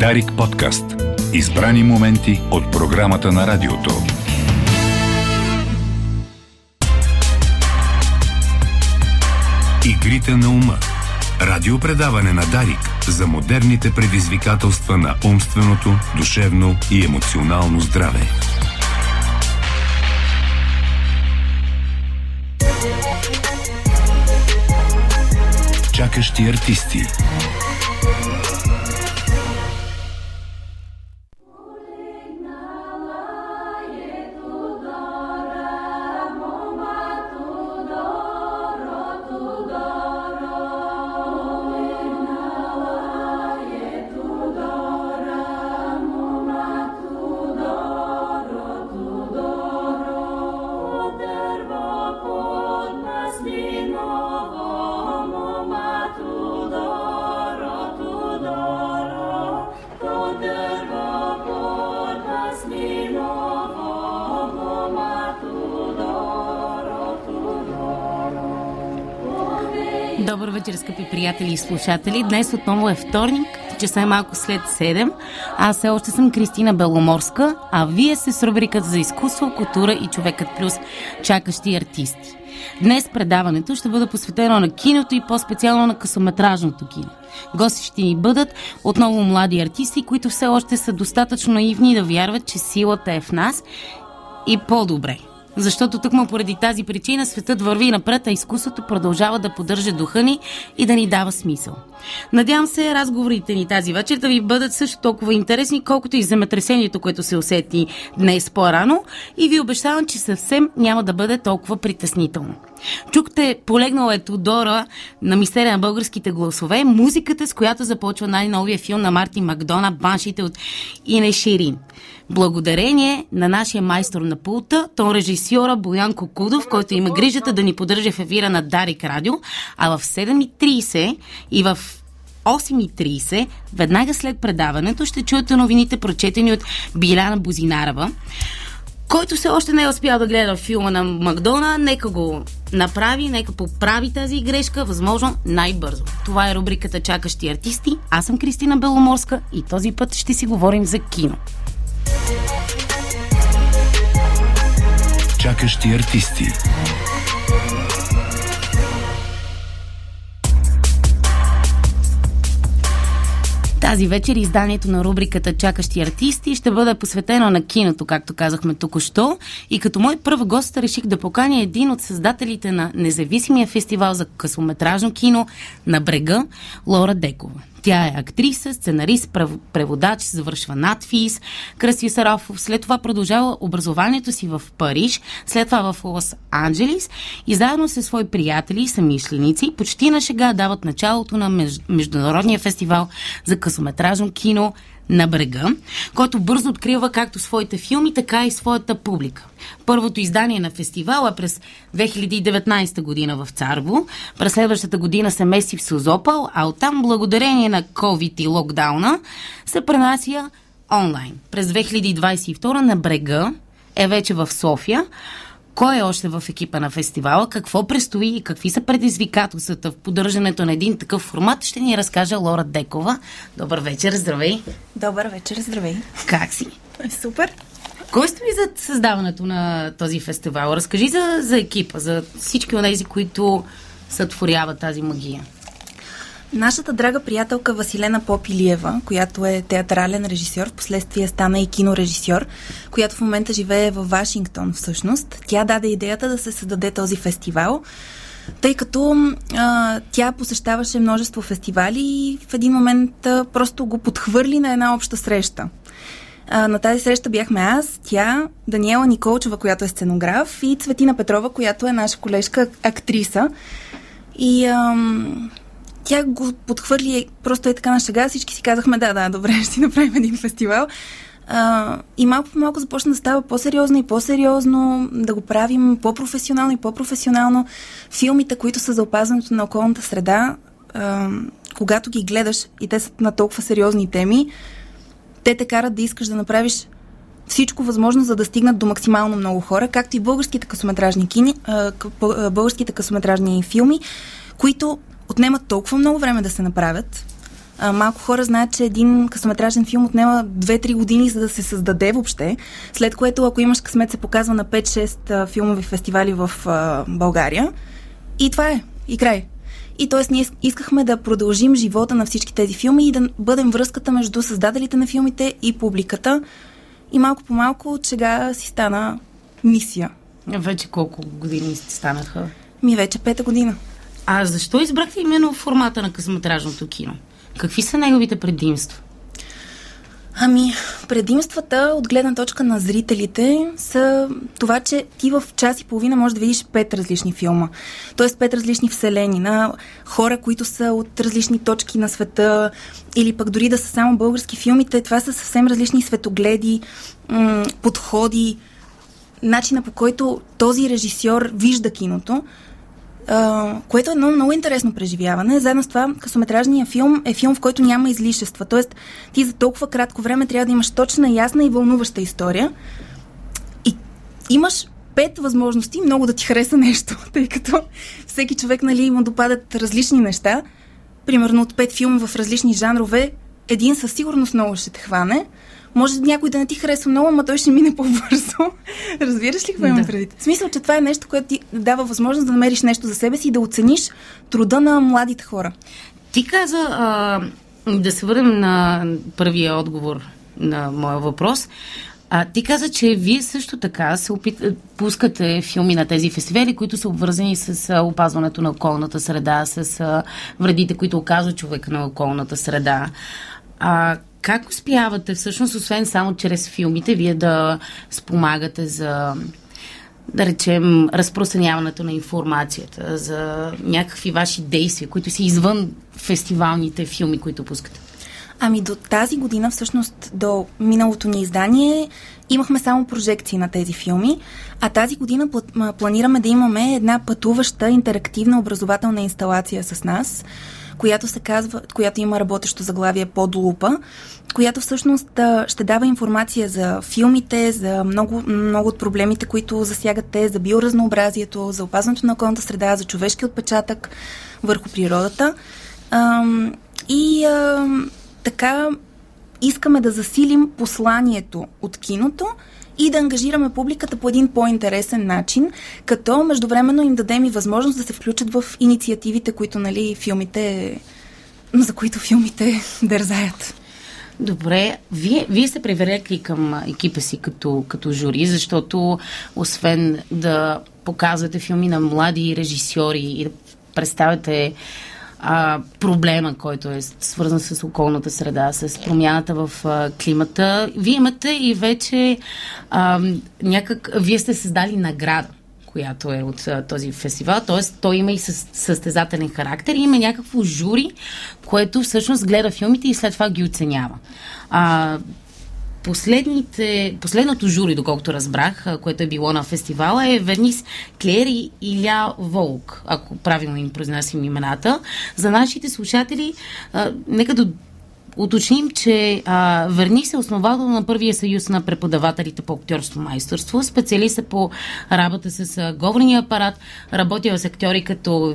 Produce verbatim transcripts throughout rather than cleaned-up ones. Дарик подкаст. Избрани моменти от програмата на радиото. Игрите на ума. Радиопредаване на Дарик за модерните предизвикателства на умственото, душевно и емоционално здраве. Чакащи артисти. Добър вечер, скъпи приятели и слушатели. Днес отново е вторник, часа е малко след седем. Аз все още съм Кристина Беломорска, а вие сте с рубриката за изкуство, култура и човекът плюс чакащи артисти. Днес предаването ще бъде посветено на киното и по-специално на късометражното кино. Гости ще ни бъдат отново млади артисти, които все още са достатъчно наивни да вярват, че силата е в нас и по-добре. Защото тъкмо поради тази причина светът върви напред, а изкуството продължава да поддържа духа ни и да ни дава смисъл. Надявам се разговорите ни тази вечер да ви бъдат също толкова интересни, колкото и земетресението, което се усети днес по-рано, и ви обещавам, че съвсем няма да бъде толкова притеснително. Чухте "Полегнала е Тодора" на "Мистерия на българските гласове", музиката, с която започва най-новия филм на Мартин Макдонах "Баншите от Инеширин", благодарение на нашия майстор на пулта, тон режисьора Боян Кокудов, който има грижата да ни поддържа в ефира на Дарик Радио, а в седем и трийсет и в осем и трийсет, веднага след предаването, ще чуете новините, прочетени от Биляна Бозинарава. Който все още не е успял да гледа филма на Макдона, нека го направи, нека поправи тази грешка, възможно най-бързо. Това е рубриката "Чакащи артисти". Аз съм Кристина Беломорска и този път ще си говорим за кино. Чакащи артисти. Тази вечер изданието на рубриката "Чакащи артисти" ще бъде посветено на киното, както казахме току-що. И като мой пръв гост реших да поканя един от създателите на независимия фестивал за късометражно кино на Брега, Лора Декова. Тя е актриса, сценарист, преводач, завършва НАТФИЗ, Краси Сарафов. След това продължава образованието си в Париж, след това в Лос-Анджелис и заедно със свои приятели и съмишленици почти на шега дават началото на Международния фестивал за късометражно кино на Брега, който бързо открива както своите филми, така и своята публика. Първото издание на фестивала е през две хиляди и деветнайсета година в Царево, през следващата година се мести в Созопол, а оттам благодарение на COVID и локдауна се пренася онлайн. През две хиляди двайсет и втора на Брега е вече в София. Кой е още в екипа на фестивала, какво предстои и какви са предизвикателствата в поддържането на един такъв формат, ще ни разкаже Лора Декова. Добър вечер, здравей! Добър вечер, здравей! Как си? Супер! Кой стои зад създаването на този фестивал? Разкажи за, за екипа, за всички онези, които сътворяват тази магия. Нашата драга приятелка Василена Попилиева, която е театрален режисьор, впоследствие стана и кинорежисьор, която в момента живее във Вашингтон всъщност, тя даде идеята да се създаде този фестивал, тъй като а, тя посещаваше множество фестивали и в един момент а, просто го подхвърли на една обща среща. А, на тази среща бяхме аз, тя, Даниела Николчева, която е сценограф, и Цветина Петрова, която е наша колежка, актриса. И... А, Тя го подхвърли просто е така на шега. Всички си казахме, да, да, добре, ще си направим един фестивал. А, и малко по малко започна да става по-сериозно и по-сериозно, да го правим по-професионално и по-професионално. Филмите, които са за опазването на околната среда, а, когато ги гледаш и те са на толкова сериозни теми, те те карат да искаш да направиш всичко възможно, за да стигнат до максимално много хора, както и българските късометражни, кини, а, българските късометражни филми, които отнемат толкова много време да се направят, А, малко хора знаят, че един късометражен филм отнема две-три години, за да се създаде въобще, след което, ако имаш късмет, се показва на пет-шест филмови фестивали в а, България. И това е. И край. И т.е. ние искахме да продължим живота на всички тези филми и да бъдем връзката между създателите на филмите и публиката. И малко по малко от сега си стана мисия. Вече колко години сте станаха? Ми вече пета година. А защо избрахте именно формата на късометражното кино? Какви са неговите предимства? Ами, предимствата от гледна точка на зрителите са това, че ти в час и половина можеш да видиш пет различни филма. Тоест пет различни вселени на хора, които са от различни точки на света, или пък дори да са само български филмите. Това са съвсем различни светогледи, подходи, начина, по който този режисьор вижда киното, Uh, което е едно много интересно преживяване. Заедно с това, късометражният филм е филм, в който няма излишества. Тоест, ти за толкова кратко време трябва да имаш точна, ясна и вълнуваща история. И имаш пет възможности много да ти хареса нещо, тъй като всеки човек, нали, му допадат различни неща. Примерно от пет филма в различни жанрове, един със сигурност много ще те хване. Може някой да не ти харесва много, ама той ще мине по-бързо. Разбираш ли какво имам предвид? В смисъл, че това е нещо, което ти дава възможност да намериш нещо за себе си и да оцениш труда на младите хора. Ти каза, а, да се върнем на първия отговор на моя въпрос. А, ти каза, че вие също така се опит... пускате филми на тези фестивали, които са обвързани с а, опазването на околната среда, с а, вредите, които оказва човек на околната среда. А как успявате всъщност, освен само чрез филмите, вие да спомагате за, да речем, разпространяването на информацията, за някакви ваши действия, които са извън фестивалните филми, които пускате? Ами до тази година, всъщност до миналото ни издание, имахме само прожекции на тези филми, а тази година планираме да имаме една пътуваща интерактивна образователна инсталация с нас, която се казва, която има работещо заглавие "Под лупа", която всъщност ще дава информация за филмите, за много, много от проблемите, които засягат те, за биоразнообразието, за опазването на околната среда, за човешки отпечатък върху природата. И така искаме да засилим посланието от киното и да ангажираме публиката по един по-интересен начин, като междувременно им дадем и възможност да се включат в инициативите, които, нали, филмите, за които филмите дързаят. Добре, вие, вие сте привлекли към екипа си като, като жури, защото освен да показвате филми на млади режисьори и да представяте а, проблема, който е свързан с околната среда, с промяната в а, климата, вие имате и вече а, някак... Вие сте създали награда, която е от а, този фестивал, т.е. той има и със, състезателен характер, има някакво жури, което всъщност гледа филмите и след това ги оценява. А, Последните, последното жури, доколкото разбрах, което е било на фестивала, е Вернис Клери и Иля Волк, ако правилно им произнасим имената. За нашите слушатели, а, нека да уточним, че а, Вернис е основател на Първия съюз на преподавателите по актьорско майсторство, специалист е по работа с а, говорния апарат, работил с актьори като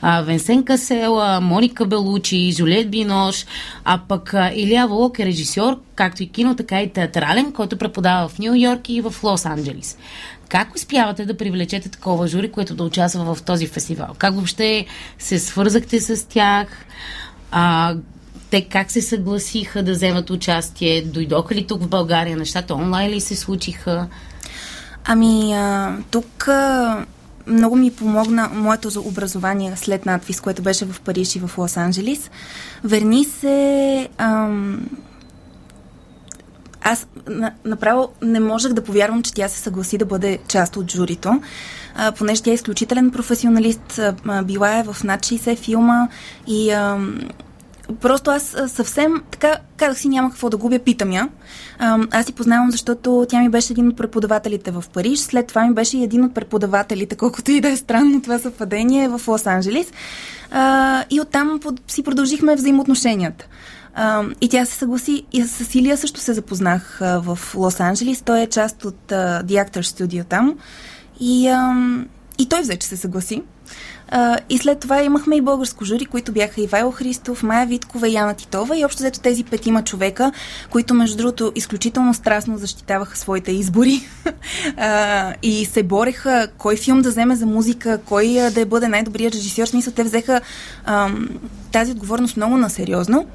а, Венсен Касела, Моника Белучи, Жулет Бинош, а пък а, Иля Волк е режисьор, както и кино, така и театрален, който преподава в Нью Йорк и в Лос Анджелис. Как успявате да привлечете такова жури, което да участва в този фестивал? Как въобще се свързахте с тях? А... Те как се съгласиха да вземат участие? Дойдоха ли тук в България? Нещата онлайн ли се случиха? Ами, а, тук а, много ми помогна моето образование след НАТФИЗ, което беше в Париж и в Лос-Анджелис. Верни се... Ам... Аз направо не можех да повярвам, че тя се съгласи да бъде част от журито, а, понеже тя е изключителен професионалист. А, била е в над шейсет филма и... А, Просто аз съвсем така казах си, няма какво да губя, питам я. Аз си познавам, защото тя ми беше един от преподавателите в Париж, след това ми беше и един от преподавателите, колкото и да е странно това съвпадение, в Лос-Анджелис. И оттам си продължихме взаимоотношенията. И тя се съгласи, и с Илия също се запознах в Лос-Анджелис. Той е част от The Actors Studio там. И, и той взе, че се съгласи. А, и след това имахме и българско жури, които бяха Ивайло Христов, Майя Виткова и Яна Титова. И общо взето тези петима човека, които между другото изключително страстно защитаваха своите избори а, и се бореха кой филм да вземе за музика, кой да бъде най-добрият режисьор. В смисъл, те взеха а, тази отговорност много насериозно.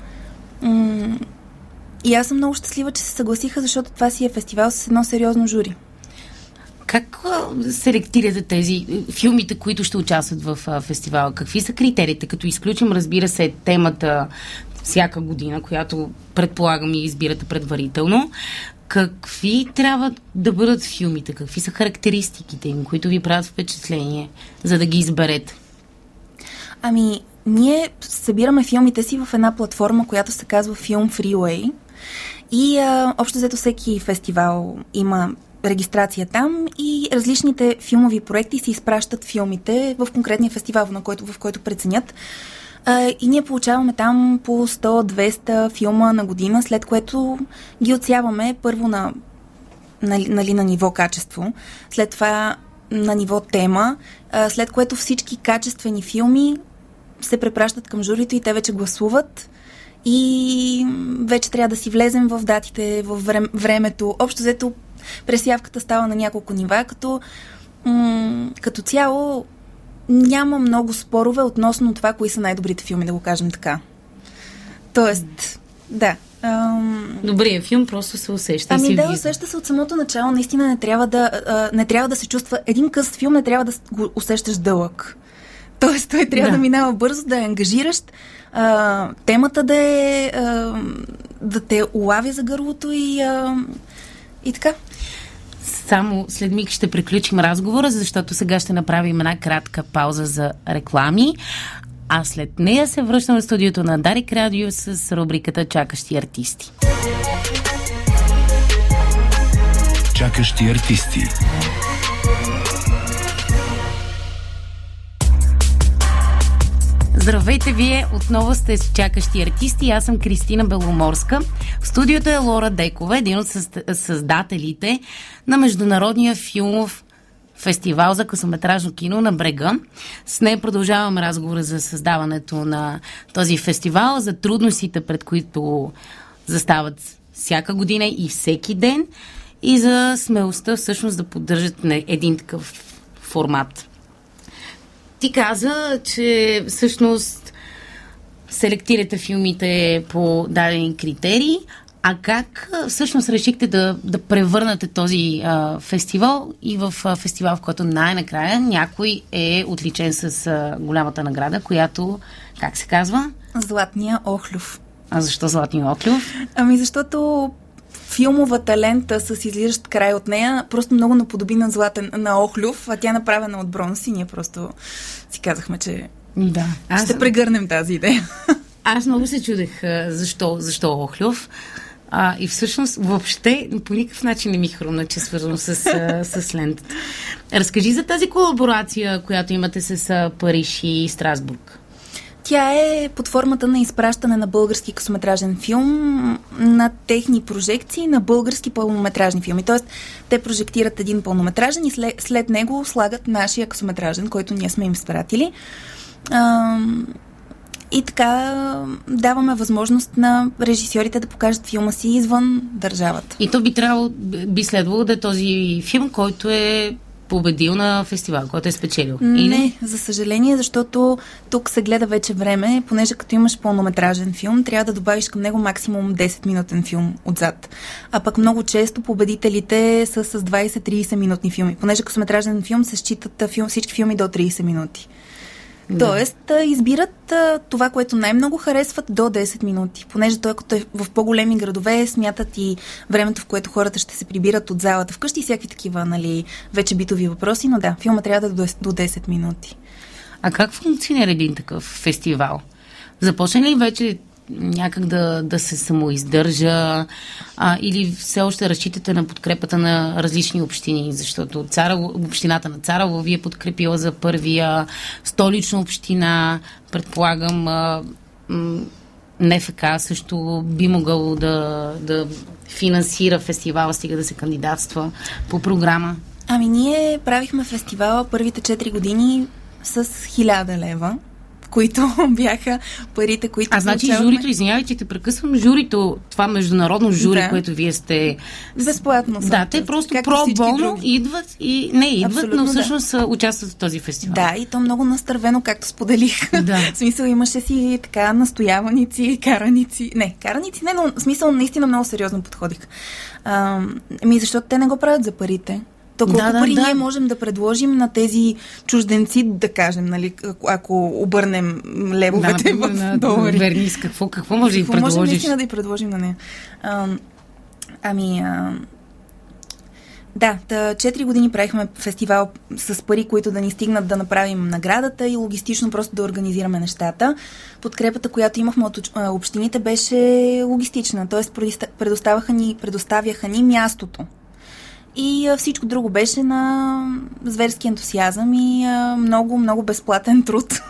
И аз съм много щастлива, че се съгласиха, защото това си е фестивал с едно сериозно жури. Как селектирате тези филмите, които ще участват в фестивала? Какви са критериите? Като изключим, разбира се, темата всяка година, която предполагам и избирате предварително, какви трябва да бъдат филмите? Какви са характеристиките им, които ви правят впечатление, за да ги изберете? Ами, ние събираме филмите си в една платформа, която се казва Film Freeway, и а, общо взето всеки фестивал има регистрация там и различните филмови проекти си изпращат филмите в конкретния фестивал, на който, в който преценят. А, и ние получаваме там по сто до двеста филма на година, след което ги отсяваме първо на, на, на, на ниво качество, след това на ниво тема, а, след което всички качествени филми се препращат към журито и те вече гласуват и вече трябва да си влезем в датите, в врем, времето. Общо взето пресявката става на няколко нива, като, м- като цяло няма много спорове относно това, кои са най-добрите филми, да го кажем така. Тоест, да. Ам... Добрият филм просто се усеща. Ами да, усеща се от самото начало. Наистина не трябва да, а, не трябва да се чувства. Един къс филм не трябва да го усещаш дълъг. Тоест, той трябва да, да минава бързо, да е ангажиращ, а, темата да е, а, да те улавя за гърлото и, а, и така. Само след миг ще приключим разговора, защото сега ще направим една кратка пауза за реклами, а след нея се връщаме в студиото на Дарик Радио с рубриката Чакащи артисти. Чакащи артисти. Здравейте, вие отново сте с Чакащи артисти. Аз съм Кристина Беломорска. В студиото е Лора Декова, един от създателите на Международния филмов фестивал за късометражно кино на Брега. С нея продължавам разговора за създаването на този фестивал, за трудностите, пред които застават всяка година и всеки ден, и за смелостта всъщност да поддържат един такъв формат. Ти каза, че всъщност селектирате филмите по дадени критерии, а как всъщност решихте да, да превърнете този а, фестивал и в а, фестивал, в който най-накрая някой е отличен с а, голямата награда, която, как се казва? Златния Охлюв. А защо Златния Охлюв? Ами защото филмовата лента с излизащ край от нея просто много наподоби на златен, на Охлюв, а тя е направена от бронз и ние просто си казахме, че да, аз... ще прегърнем тази идея. Аз много се чудех защо, защо Охлюв. А, и всъщност въобще по никакъв начин не ми хрумна, че свързано с, с лентата. Разкажи за тази колаборация, която имате с Париж и Страсбург. Тя е под формата на изпращане на български късометражен филм на техни прожекции на български пълнометражни филми. Тоест, те прожектират един пълнометражен и след, след него слагат нашия късометражен, който ние сме им изпратили. А, и така даваме възможност на режисьорите да покажат филма си извън държавата. И то би трябвало, би следвало да е този филм, който е победил на фестивал, който е спечелил. Не, не, за съжаление, защото тук се гледа вече време, понеже като имаш пълнометражен филм, трябва да добавиш към него максимум десет минутен филм отзад. А пък много често победителите са с двайсет до трийсет минутни филми. Понеже късометражен филм се считат филм, всички филми до трийсет минути. Да. Тоест, избират това, което най-много харесват, до десет минути. Понеже той, като е в по-големи градове, смятат и времето, в което хората ще се прибират от залата вкъщи, всякакви такива, нали, вече битови въпроси, но да, филма трябва да е до десет минути. А как функционира един такъв фестивал? Започне ли вече някак да, да се самоиздържа, а, или все още разчитате на подкрепата на различни общини, защото Царово, общината на Царово ви е подкрепила за първия, столична община, предполагам а, м, НФК също би могъл да, да финансира фестивала, стига да се кандидатства по програма? Ами ние правихме фестивала първите четири години с хиляда лева, които бяха парите, които получаваме. А значи журито, извинявайте, те прекъсвам, журито, това международно жури, да, което вие сте... Безплатно. Да, те просто проболно идват и не идват, абсолютно, но всъщност да, участват в този фестивал. Да, и то много настървено, както споделих. Да. В смисъл, имаше си така настояваници, караници. Не, караници не, но в смисъл наистина много сериозно подходих. А, ми, защото те не го правят за парите. То колко да, да, пари да, ние можем да предложим на тези чужденци, да кажем, нали, ако обърнем левовете да, в да, долари. Вернис, какво, какво може какво да й предложиш? Какво можем наистина да й предложим на нея? А, ами... А... Да, четири години правихме фестивал с пари, които да ни стигнат да направим наградата и логистично просто да организираме нещата. Подкрепата, която имахме от общините, беше логистична, т.е. предоставяха ни, предоставяха ни мястото. И всичко друго беше на зверски ентусиазъм и много, много безплатен труд.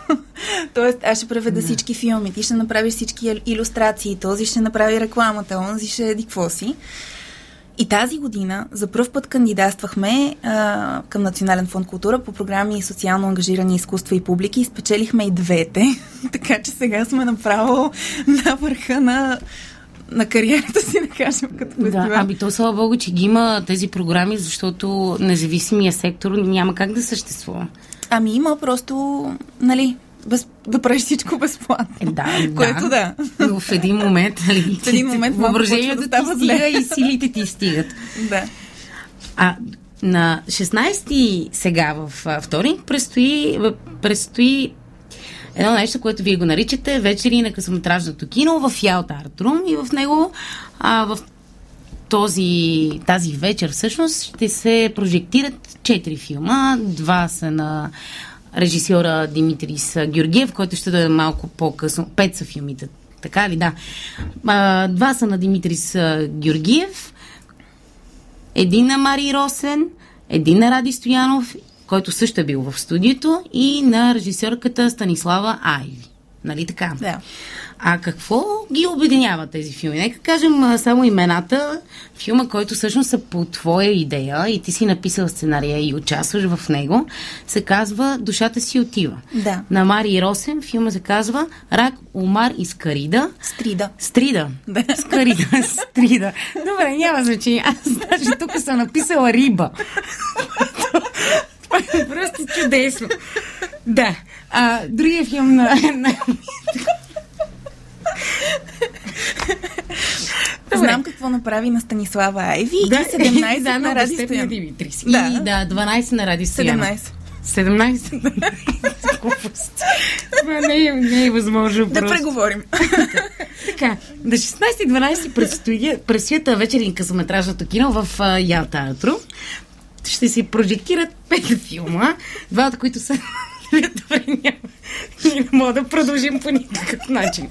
Тоест, аз ще преведа yeah. всички филми, ти ще направиш всички илюстрации, този ще направи рекламата, онзи ще еди какво си. И тази година за пръв път кандидатствахме а, към Национален фонд култура по програми социално ангажирани изкуства и публики. Спечелихме и двете, така че сега сме направо на върха на... на кариерата си, да кажем, като фестивал. Да, ами то, слава Богу, че ги има тези програми, защото независимия сектор няма как да съществува. Ами има просто, нали, без, да правиш всичко безплатно. Е, да, което да. Но в един момент, нали, в един момент въображението ти стига зле и силите ти стигат. Да. А на шестнайсети сега в вторник предстои, предстои едно нещо, което вие го наричате вечери на късометражното кино в Ялта Арт Рум, и в него а, в този, тази вечер всъщност ще се прожектират четири филма. Два са на режисьора Димитрис Георгиев, който ще даде малко по-късно. Пет са филмите, така ли? Да. А, два са на Димитрис Георгиев, един на Мари Росен, един на Ради Стоянов, който също е бил в студиото, и на режисерката Станислава Айви. Нали така? Да. А какво ги обединява тези филми? Нека кажем само имената, филма, който всъщност е по твоя идея и ти си написал сценария и участваш в него, се казва "Душата си отива". Да. На Мари Росен филма се казва "Рак, умар и скарида". Стрида. Стрида. Да. Скарида. Стрида. Добре, няма значение. Аз даже тук съм написала риба. Просто чудесно. Да. А, другия филм на... Знам какво направи на Станислава Айви. Да, и седемнайсет да, на Ради Стоянов. Да. И да, дванайсет на Ради Стоянов. седемнайсет. седемнайсет. Това не е, не е възможно. Да просто преговорим. Така, на шестнайсети дванайсети предстои, предстоята вечерин късометражното кино в uh, Ялта Арт Рум. Ще си прожектират пет филма, два от които са... Добре, няма. Ние не мога да продължим по никакъв начин.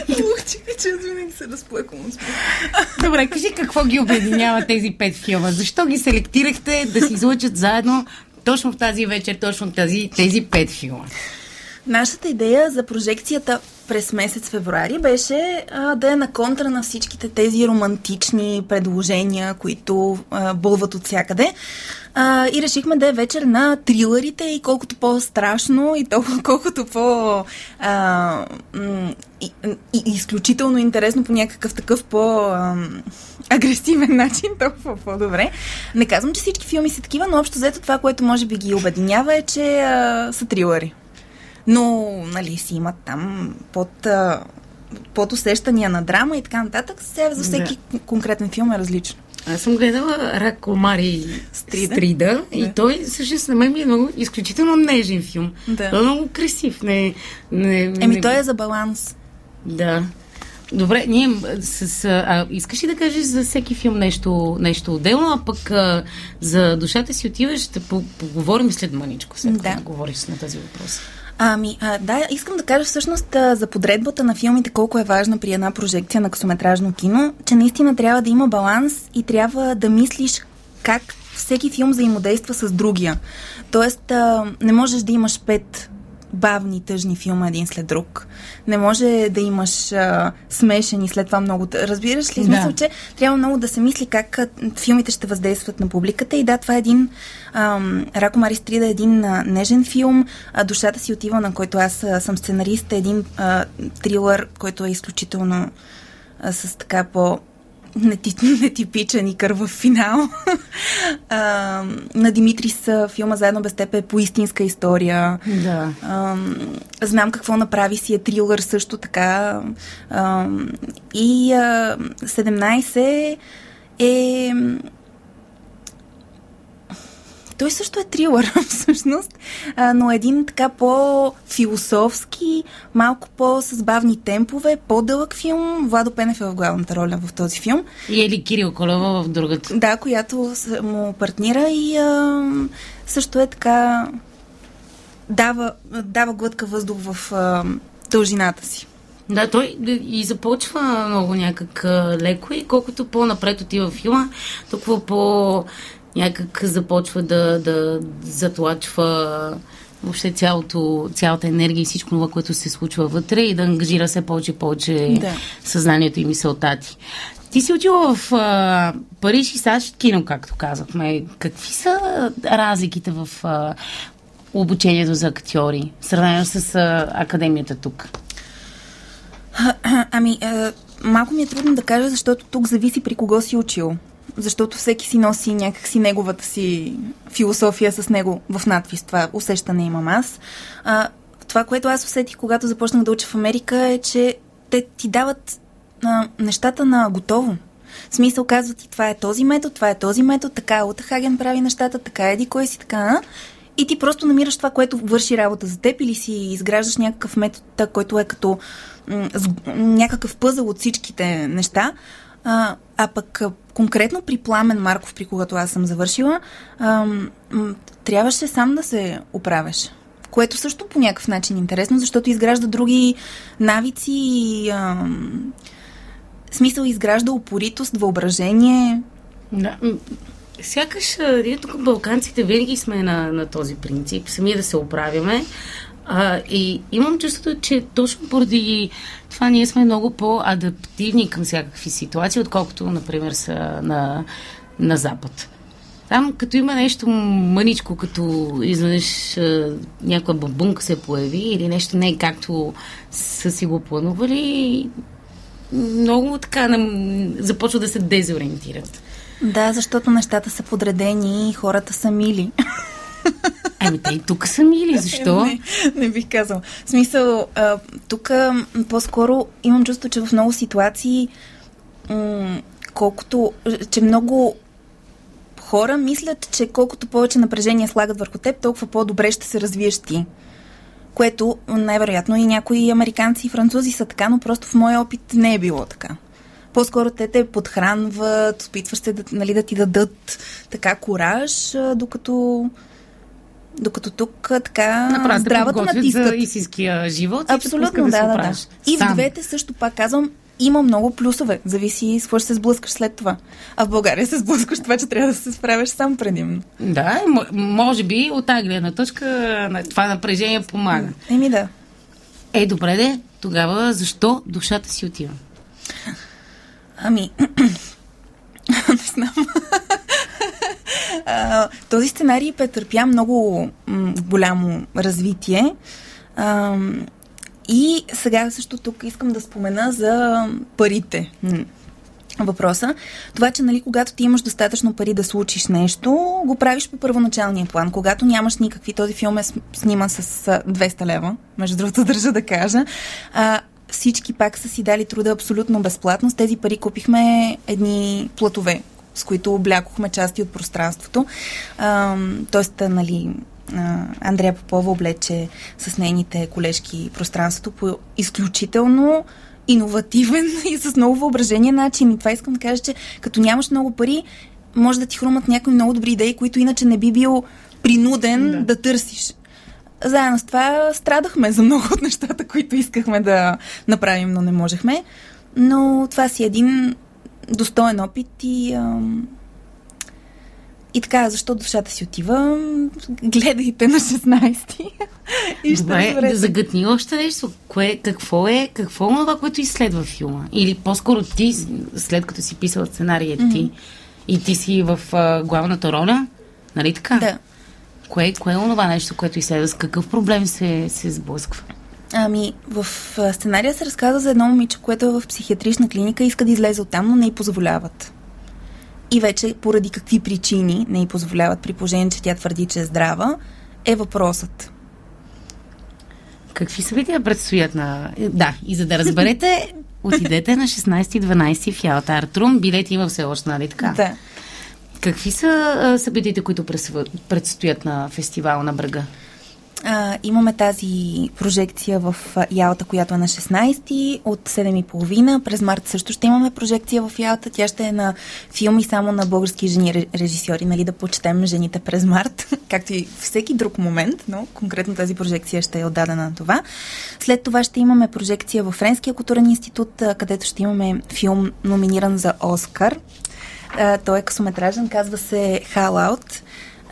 Лухчика, че аз винаги се разплъквам. Добре, кажи какво ги обединява тези пет филма? Защо ги селектирахте да се излъчат заедно точно в тази вечер, точно тази, тези пет филма? Нашата идея за прожекцията през месец февруари беше а, да е на контра на всичките тези романтични предложения, които а, бълват от всякъде. А, и решихме да е вечер на трилърите и колкото по-страшно и толкова, колкото по- а, и, и, изключително интересно по някакъв такъв по- а, агресивен начин, толкова по-добре. Не казвам, че всички филми са такива, но общо взето това, което може би ги обединява е, че а, са трилъри. Но, нали, си имат там под, под усещания на драма и така нататък. Сега за всеки да. конкретен филм е различно. Аз съм гледала "Рак, омар и Стрида", Стрида да. И той всъщност на мен ми е много изключително нежен филм. Да. Той е много красив. Не, не, не, Еми, не... той е за баланс. Да. Добре, ние с... А, искаш ли да кажеш за всеки филм нещо, нещо отделно, а пък а, за "Душата си отива" ще поговорим след мъничко, след да. като говориш на тази въпрос. Ами, а, да, искам да кажа всъщност а, за подредбата на филмите, колко е важна при една прожекция на късометражно кино, че наистина трябва да има баланс и трябва да мислиш как всеки филм взаимодейства с другия. Тоест, а, не можеш да имаш пет бавни, тъжни филма един след друг. Не може да имаш а, смешен и след това много... Разбираш ли? Да. Смисъл, че трябва много да се мисли как филмите ще въздействат на публиката. И да, това е един... Ам, Рако Мари Стрида е един а, нежен филм. А, Душата си отива, на който аз а, съм сценарист, е един а, трилър, който е изключително а, с така по... нетипичен и кървав финал. а, на Димитрис филма "Заедно без теб" е по истинска история. Да. А, "Знам какво направи" си е трилър също така. А, и а, седемнайсет е... Той също е трилър, всъщност, а, но един така по-философски, малко по-съзбавни темпове, по-дълъг филм. Владо Пенев е в главната роля в този филм. И Ели Кирил Колева в другата. Да, която му партнира и а, също е така дава, дава глътка въздух в а, дължината си. Да, той и започва много някак леко и колкото по-напред отива филма, толкова по- някак започва да, да затлачва въобще цялото, цялата енергия и всичко това, което се случва вътре и да ангажира се повече и повече да. Съзнанието и мисълта ти. Ти си отила в а, Париж и САЩ кино, както казахме. Какви са разликите в а, обучението за актьори, сравнено с а, академията тук? А, а, ами, а, малко ми е трудно да кажа, защото тук зависи при кого си учил. Защото всеки си носи някакси неговата си философия с него в надвис. Това усещане имам аз. А, това, което аз усетих, когато започнах да уча в Америка, е, че те ти дават а, нещата на готово. В смисъл, казват ти, това е този метод, това е този метод, така Лотахаген прави нещата, така еди кой си, така... А? И ти просто намираш това, което върши работа за теб или си изграждаш някакъв метод, който е като м- някакъв пъзъл от всичките неща. А, а пък конкретно при Пламен Марков, при когато аз съм завършила, а, м, трябваше сам да се оправяш. Което също по някакъв начин е интересно, защото изгражда други навици и а, смисъл изгражда упоритост, въображение. Да. Сякаш ние тук балканците винаги сме на, на този принцип. Сами да се оправяме. А, и имам чувството, че точно поради това ние сме много по-адаптивни към всякакви ситуации, отколкото, например, са на, на Запад. Там, като има нещо мъничко, като изведнъж някаква бабунка се появи или нещо не както са си го планували, много така нам, започва да се дезориентират. Да, защото нещата са подредени и хората са мили. Ами те и тук са мили, защо? Не, не бих казала. В смисъл, тук по-скоро имам чувство, че в много ситуации м- колкото, че много хора мислят, че колкото повече напрежение слагат върху теб, толкова по-добре ще се развиеш ти. Което най-вероятно и някои американци и французи са така, но просто в моя опит не е било така. По-скоро те те подхранват, опитваш се да, нали, да ти дадат така кураж, докато... Докато тук така направо здравата натискат. За истинския живот. Абсолютно, да, да, да. да. И в двете също, пак казвам, има много плюсове. Зависи с какво ще се сблъскаш след това. А в България се сблъскаш това, че трябва да се справиш сам предимно. Да, може би от тази гледна точка това напрежение помага. Еми да. Е, добре де, тогава защо душата си отива? Ами, не знам. Uh, този сценарий претърпя много м- голямо развитие uh, и сега също тук искам да спомена за парите mm. въпроса. Това, че нали, когато ти имаш достатъчно пари да случиш нещо, го правиш по първоначалния план. Когато нямаш никакви, този филм е сниман с двеста лева, между другото държа да кажа, uh, всички пак са си дали труда абсолютно безплатно. С тези пари купихме едни платове, с които облякохме части от пространството. А, тоест, нали, Андрея Попова облече с нейните колежки пространството по изключително иновативен и с много въображение начин. И това искам да кажа, че като нямаш много пари, може да ти хрумат някои много добри идеи, които иначе не би бил принуден да, да търсиш. Заедно с това страдахме за много от нещата, които искахме да направим, но не можехме. Но това си един достоен опит и ам, И така, защо душата си отива, гледайте на шестнайсети и ще разберете. Да загътни още нещо. Кое, какво е, какво е това, което изследва филма? Или по-скоро ти, след като си писала сценария, mm-hmm. ти и ти си в а, главната роля, нали така? Да. Кое, кое е онова нещо, което изследва? С какъв проблем се, се сблъсква? Ами, в сценария се разказва за едно момиче, което е в психиатрична клиника, иска да излезе оттам, но не й позволяват. И вече, поради какви причини не й позволяват, при положение, че тя твърди, че е здрава, е въпросът. Какви събития предстоят на... Да, и за да разберете, отидете на шестнайсети дванайсети в Ялта Арт Рум. Билети има все още, нали така? Да. Какви са събитията, които предстоят на фестивал на Брега? А, имаме тази прожекция в Ялта, която е на шестнайсети от седем и половина. През март също ще имаме прожекция в Ялта. Тя ще е на филми само на български жени режисьори, нали, да почетем жените през март, както и всеки друг момент, но конкретно тази прожекция ще е отдадена на това. След това ще имаме прожекция в Френския културен институт, където ще имаме филм, номиниран за Оскар. А, той е късометражен, казва се Hall Out.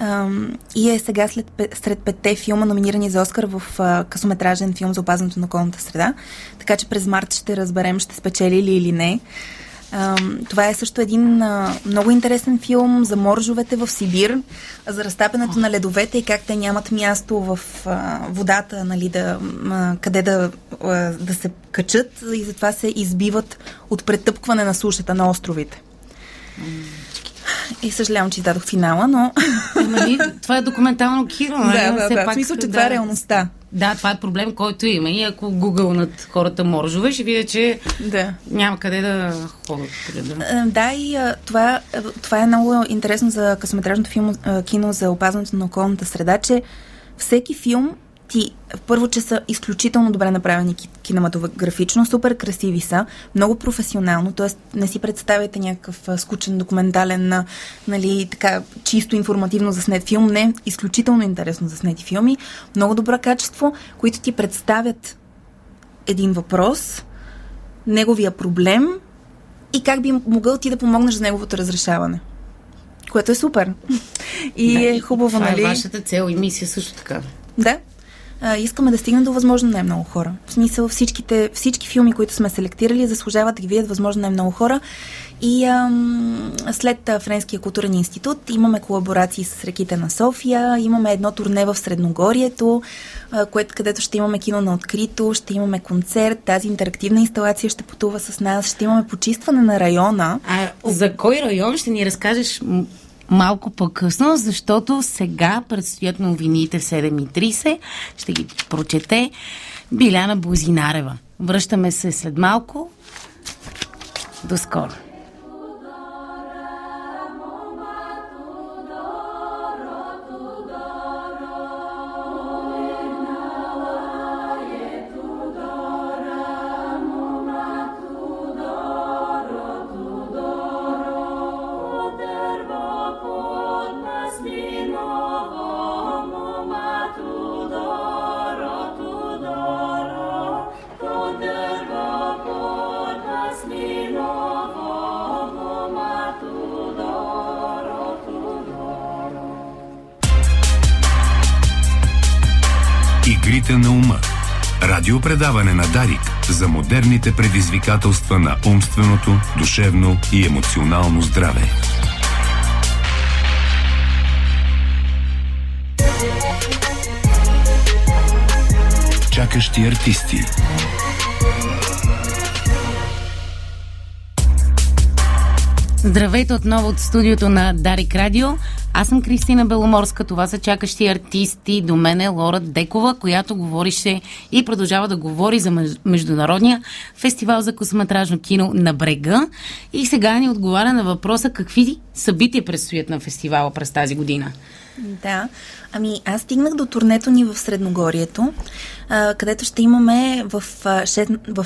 Uh, и е сега след, сред петте филма, номинирани за Оскар в uh, късометражен филм за опазването на околната среда. Така че през март ще разберем, ще спечели ли или не. Uh, това е също един uh, много интересен филм за моржовете в Сибир, за разтапянето на ледовете и как те нямат място в uh, водата, нали, да, uh, къде да, uh, да се качат, и затова се избиват от претъпкване на сушата на островите. И съжалявам, че издадох финала, но... Нали, това е документално кино. Да, да, да. В смисъл, че да, това е реалността. Да, това е проблем, който има. И ако гугълнат хората моржове, ще видя, че да. няма къде да ходят. Да, да, и това, това е много интересно за късометражното филм, кино за опазването на околната среда, че всеки филм ти, първо, че са изключително добре направени кинематографично, супер красиви са, много професионално, т.е. не си представяйте някакъв скучен документален, нали, така чисто информативно заснет филм, не, изключително интересно заснети филми, много добро качество, които ти представят един въпрос, неговия проблем и как би могъл ти да помогнеш за неговото разрешаване. Което е супер. И да, е хубаво, нали? Това е вашата цел и мисия също така. Да. Искаме да стигнем до възможно най-много хора. В смисъл, всичките, всички филми, които сме селектирали, заслужават да ги видят възможно най-много хора. И ам, след Френския културен институт имаме колаборации с Реките на София, имаме едно турне в Средногорието, а, което, където ще имаме кино на открито, ще имаме концерт, тази интерактивна инсталация ще пътува с нас, ще имаме почистване на района. А за кой район ще ни разкажеш малко по-късно, защото сега предстоят новините в седем и трийсет. Ще ги прочете Биляна Бозинарева. Връщаме се след малко. До скоро. На ума. Радиопредаване на Дарик за модерните предизвикателства на умственото, душевно и емоционално здраве. Чакащи артисти. Здравейте отново от студиото на Дарик Радио. Аз съм Кристина Беломорска, това са Чакащи артисти, до мен е Лора Декова, която говорише и продължава да говори за Международния фестивал за късометражно кино на Брега. И сега ни отговаря на въпроса какви събития предстоят на фестивала през тази година. Да, ами аз стигнах до турнето ни в Средногорието, а, където ще имаме в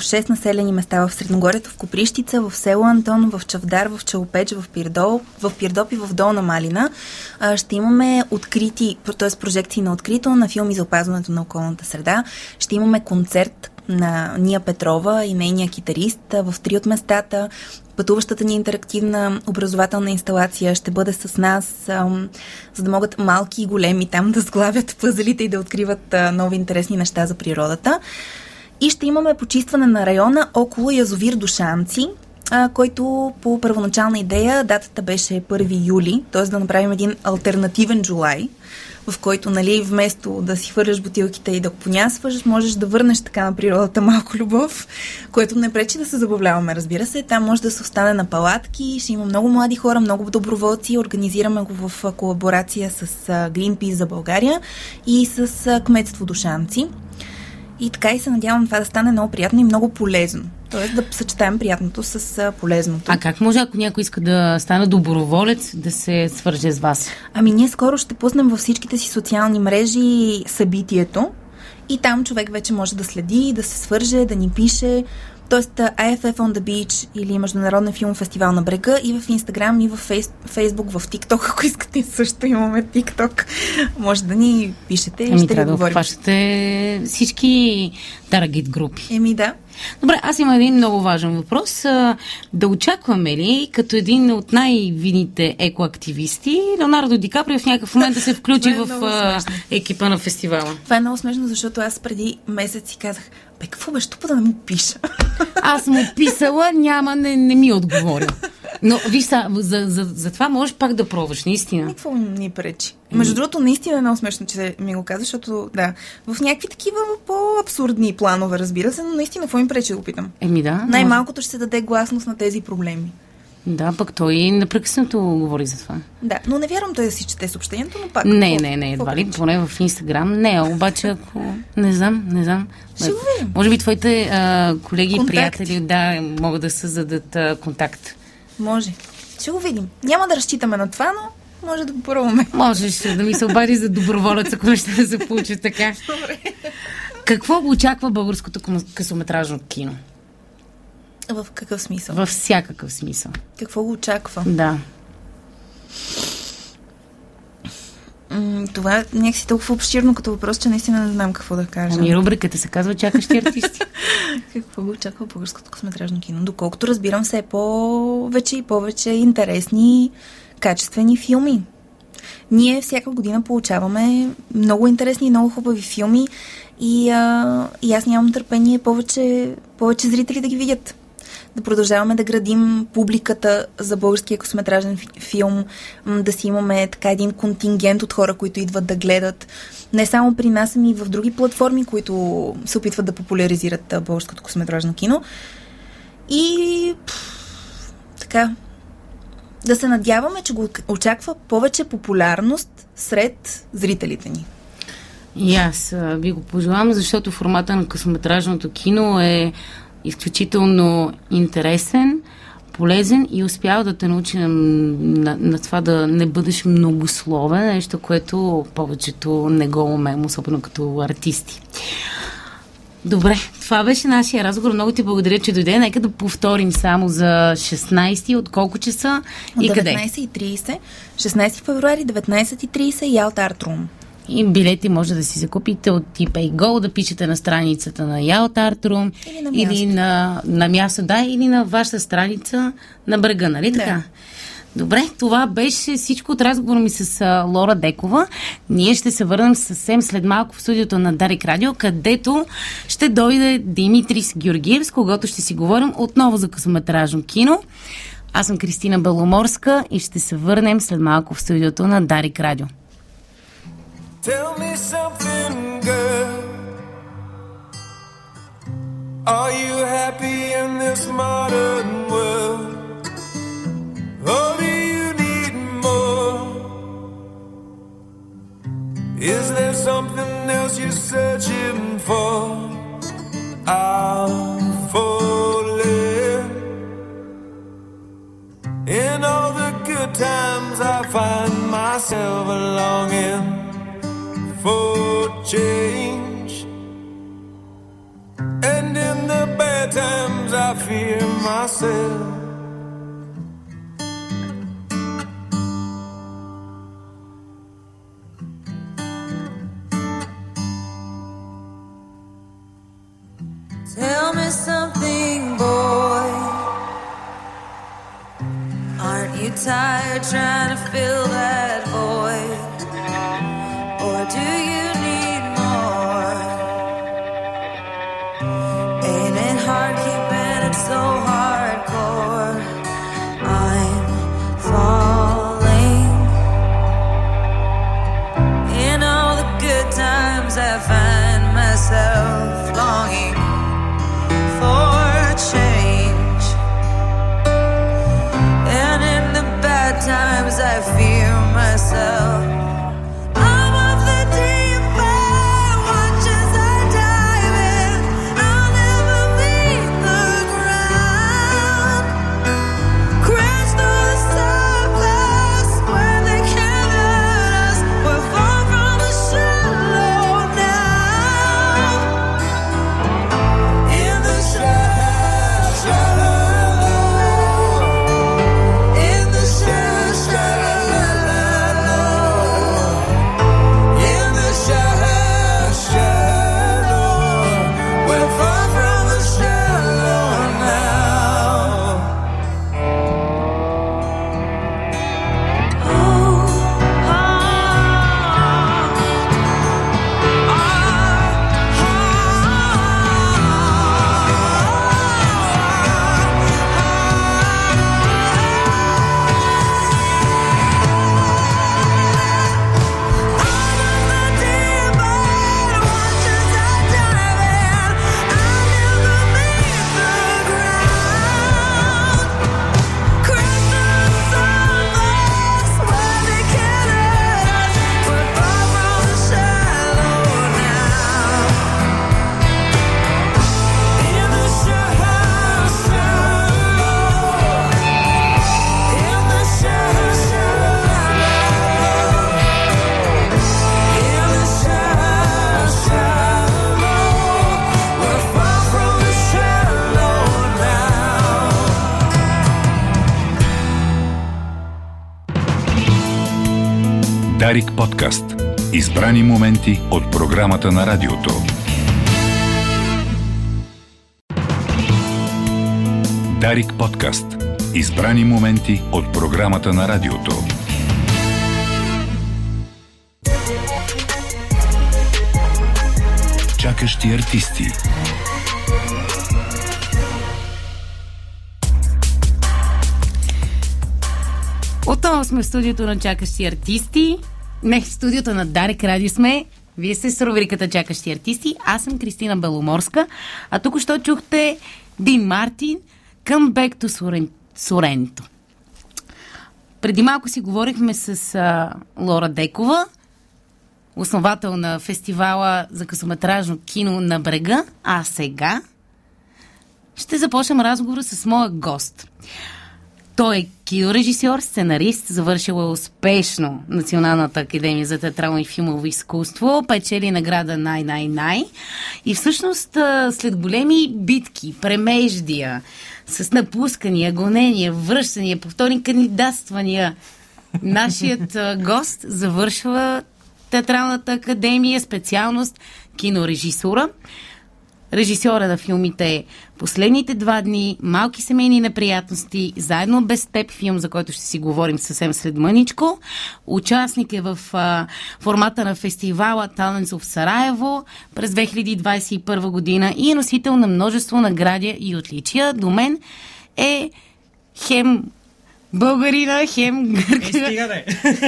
шест населени места в Средногорието, в Коприщица, в село Антон, в Чавдар, в Чалпеч, в Пирдол, в Пирдоп и в Долна Малина. А, ще имаме открити, т.е. прожекции на открито на филми за опазването на околната среда. Ще имаме концерт на Ния Петрова и нейния китарист в три от местата. Пътуващата ни интерактивна образователна инсталация ще бъде с нас, ам, за да могат малки и големи там да сглавят пъзелите и да откриват а, нови интересни неща за природата. И ще имаме почистване на района около язовир Душанци, а, който по първоначална идея датата беше първи юли, т.е. да направим един алтернативен джулай, в който, нали, вместо да си хвърляш бутилките и да понясваш, можеш да върнеш така на природата малко любов, което не пречи да се забавляваме, разбира се. Там може да се остане на палатки, ще има много млади хора, много доброволци. Организираме го в колаборация с Greenpeace за България и с кметство Душанци. И така и се надявам това да стане много приятно и много полезно. Тоест да съчетаем приятното с полезното. А как може, ако някой иска да стане доброволец, да се свърже с вас? Ами ние скоро ще пуснем във всичките си социални мрежи събитието и там човек вече може да следи, да се свърже, да ни пише. Тоест ай еф еф on the Beach или Международния филм фестивал на Брега и в Инстаграм, и в Фейс... Фейсбук, в ТикТок, ако искате, също имаме ТикТок. Може да ни пишете и еми, ще ви да говорим. Обхващате всички таргет групи. Еми да. Добре, аз имам един много важен въпрос. Да очакваме ли, като един от най-видните екоактивисти, Леонардо Ди Каприо в някакъв момент да се включи в екипа на фестивала? Това е много смешно, защото аз преди месец си казах, бе, какво бе, щупа да не му пиша? Аз му писала, няма, не, не ми отговоря. Но, виж, за, за, за, за това можеш пак да пробваш, наистина. Никакво ни пречи. Между другото, наистина е много смешно, че ми го каза, защото, да, в някакви такива по-абсурдни планове, разбира се, но наистина, какво им пречи да го питам? Еми да. Най-малкото ще се даде гласност на тези проблеми. Да, пък той непрекъснато говори за това. Да, но не вярвам той да си чете съобщението, но пак... Не, какво, не, не, едва ли, поне в Инстаграм. Не, обаче ако... Не знам, не знам. Ще го видим. Може би твоите а, колеги и приятели, да, могат да създадат а, контакт. Може. Ще го видим. Няма да разчитаме на това, но... Може да попробваме. Можеш да ми се обади за доброволец, ако ще да се получи така. Добре. Какво го очаква българското късометражно кино? В какъв смисъл? Във всякакъв смисъл. Какво го очаква? Да. Това е някакси толкова обширно като въпрос, че наистина не знам какво да кажа. Ами рубриката се казва Чакащи артисти. Какво го очаква българското късометражно кино? Доколкото разбирам, все повече и повече интересни, качествени филми. Ние всяка година получаваме много интересни и много хубави филми и, а, и аз нямам търпение повече, повече зрители да ги видят. Да продължаваме да градим публиката за българския късометражен филм, да си имаме така един контингент от хора, които идват да гледат. Не само при нас, ами и в други платформи, които се опитват да популяризират българското късометражно кино. И пфф, така... Да се надяваме, че го очаква повече популярност сред зрителите ни. И аз ви го пожелавам, защото формата на късометражното кино е изключително интересен, полезен и успява да те научи на, на, на това да не бъдеш многословен, нещо, което повечето не го умеем, особено като артисти. Добре, това беше нашия разговор. Много ти благодаря, че дойде. Нека да повторим само за шестнайсети, от колко часа и къде? деветнайсет и трийсет, шестнайсети февруари, деветнайсет и трийсет, Ялта Арт Рум. И билети може да си закупите от PayGo, да пишете на страницата на Ялта Арт Рум или на място, или на, на място, да, или на вашата страница на Брега, нали така? Да. Добре, това беше всичко от разговора ми с Лора Декова. Ние ще се върнем съвсем след малко в студиото на Дарик Радио, където ще дойде Димитрис Георгиев, с когото ще си говорим отново за късометражно кино. Аз съм Кристина Беломорска и ще се върнем след малко в студиото на Дарик Радио. Tell me something, girl. Are you happy in this modern world? Or do you need more? Is there something else you're searching for? I'm falling. In all the good times I find myself longing for change, and in the bad times I fear myself. tired trying to fill that void? Or do you need more? Ain't it hard keeping it so hardcore? I'm falling. In all the good times I find myself longing for change, and in the bad times I fear myself. Дарик подкаст. Избрани моменти от програмата на радиото. Дарик подкаст. Избрани моменти от програмата на радиото. Чакащи артисти. Отново сме в студиото на Чакащи артисти. Не, в студиото на Дарик Радио сме. Вие сте с рубриката Чакащи артисти. Аз съм Кристина Беломорска. А тук що чухте Дин Мартин, Come Back to Sorrento. Преди малко си говорихме с а, Лора Декова, основател на фестивала за късометражно кино на Брега. А сега ще започнем разговора с моя гост. Той е кинорежисьор, сценарист, завършил е успешно Националната академия за театрално и филмово изкуство, печели награда Най-най-най. И всъщност след големи битки, премеждия, с напускания, гонения, връщания, повторни кандидатствания, нашият гост завършва Театралната академия, специалност кинорежисура. Режисьора на филмите "Последните два дни", "Малки семейни неприятности", "Заедно без теб", филм, за който ще си говорим съвсем след мъничко. Участник е в а, формата на фестивала Talents в Сараево през две хиляди двадесет и първа година и е носител на множество награди и отличия. До мен е хем българина, хем гърка.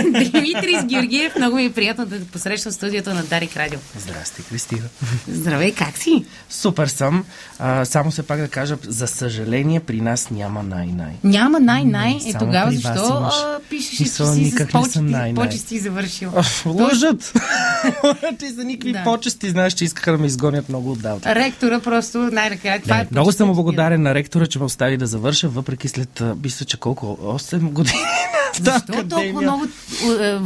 Димитрис Георгиев, много ми е приятно да те посрещам в студиото на Дарик Радио. Здрасти, Кристина. Здравей, как си? Супер съм. А, само се пак да кажа, за съжаление, при нас няма най-най. Няма най-най? Е тогава защо а, пишеш, мисъл, че си с почести, почести завършил? Лъжат! Ти за никакви да. почести, знаеш, че искаха да ме изгонят много отдавна. Ректора просто най-накрая. Това не, е много съм благодарен на ректора, че ме остави да завърша, въпреки след мисля, че колко осем години. Защо академия? Толкова много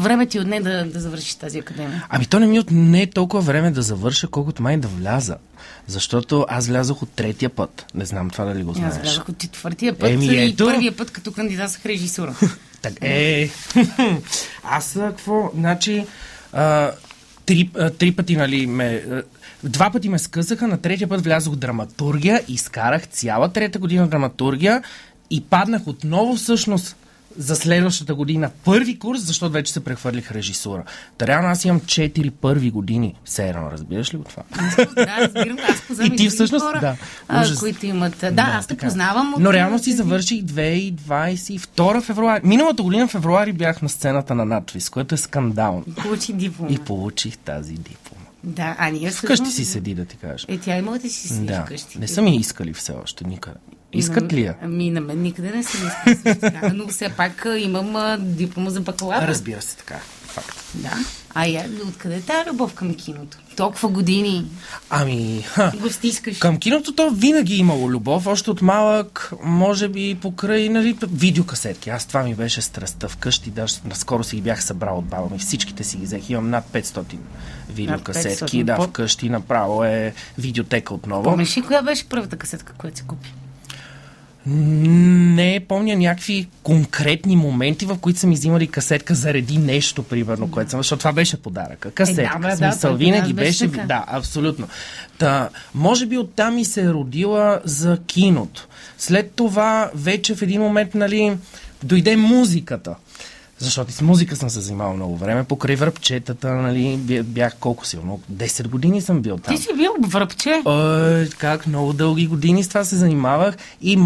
време ти отне да, да завършиш тази академия? Ами то не ми отне толкова време да завърша, колкото май да вляза. Защото аз влязох от третия път. Не знам това дали го знаеш. Аз влязох от четвъртия път Еми, и ето... първия път като кандидатствах режисура. Так, е, аз какво, значи а, три, а, три пъти, нали, ме... Два пъти ме скъсаха, на третия път влязох в драматургия, изкарах цяла трета година драматургия и паднах отново всъщност за следващата година първи курс, защото вече се прехвърлих режисура. Та реално аз имам четири първи години. Все едно, разбираш ли го това? Да, разбирам. Аз познавам и ти всъщност, хора, да, а, които имат... Да, да, аз те познавам. Но реално си завърших двайсет и втора февруари. Миналата година февруари бях на сцената на НАТФИЗ, което е скандално. И получих диплома. И получих тази диплома. Да, а ние всъщност... Вкъщи си седи, да ти кажа. Е, тя имала да си седи да. вкъщи. Не са ми искали все още никъде. Искат ли я? Ами, на мен никъде не съм искала. Но все пак имам диплома за бакалавър. Разбира се, така. Факт. Да. А я, откъде е тая любов към киното? Толкова години. Ами, ха, го стискаш. Към киното то винаги имало любов. Още от малък, може би, покрай, нали, видеокасетки. Аз това ми беше страстта вкъщи. Даже наскоро си ги бях събрал от баба ми. Всичките си ги взех. Имам над петстотин видеокасетки. Над петстотин, да, под... вкъщи направо е видеотека отново. Помниш ли коя беше първата касетка, която си купи? Не помня някакви конкретни моменти, в които съм изимали касетка заради нещо, примерно, което съм, защото това беше подаръка. Касетка, е, да, смисъл, да, винаги беше... Така. Да, абсолютно. Та, може би оттам и се е родила за киното. След това вече в един момент, нали, дойде музиката. Защото с музика съм се занимавал много време, покрай връбчетата, нали, бях колко силно, десет години съм бил там. Ти си бил връбче? Ой, как, много дълги години с това се занимавах и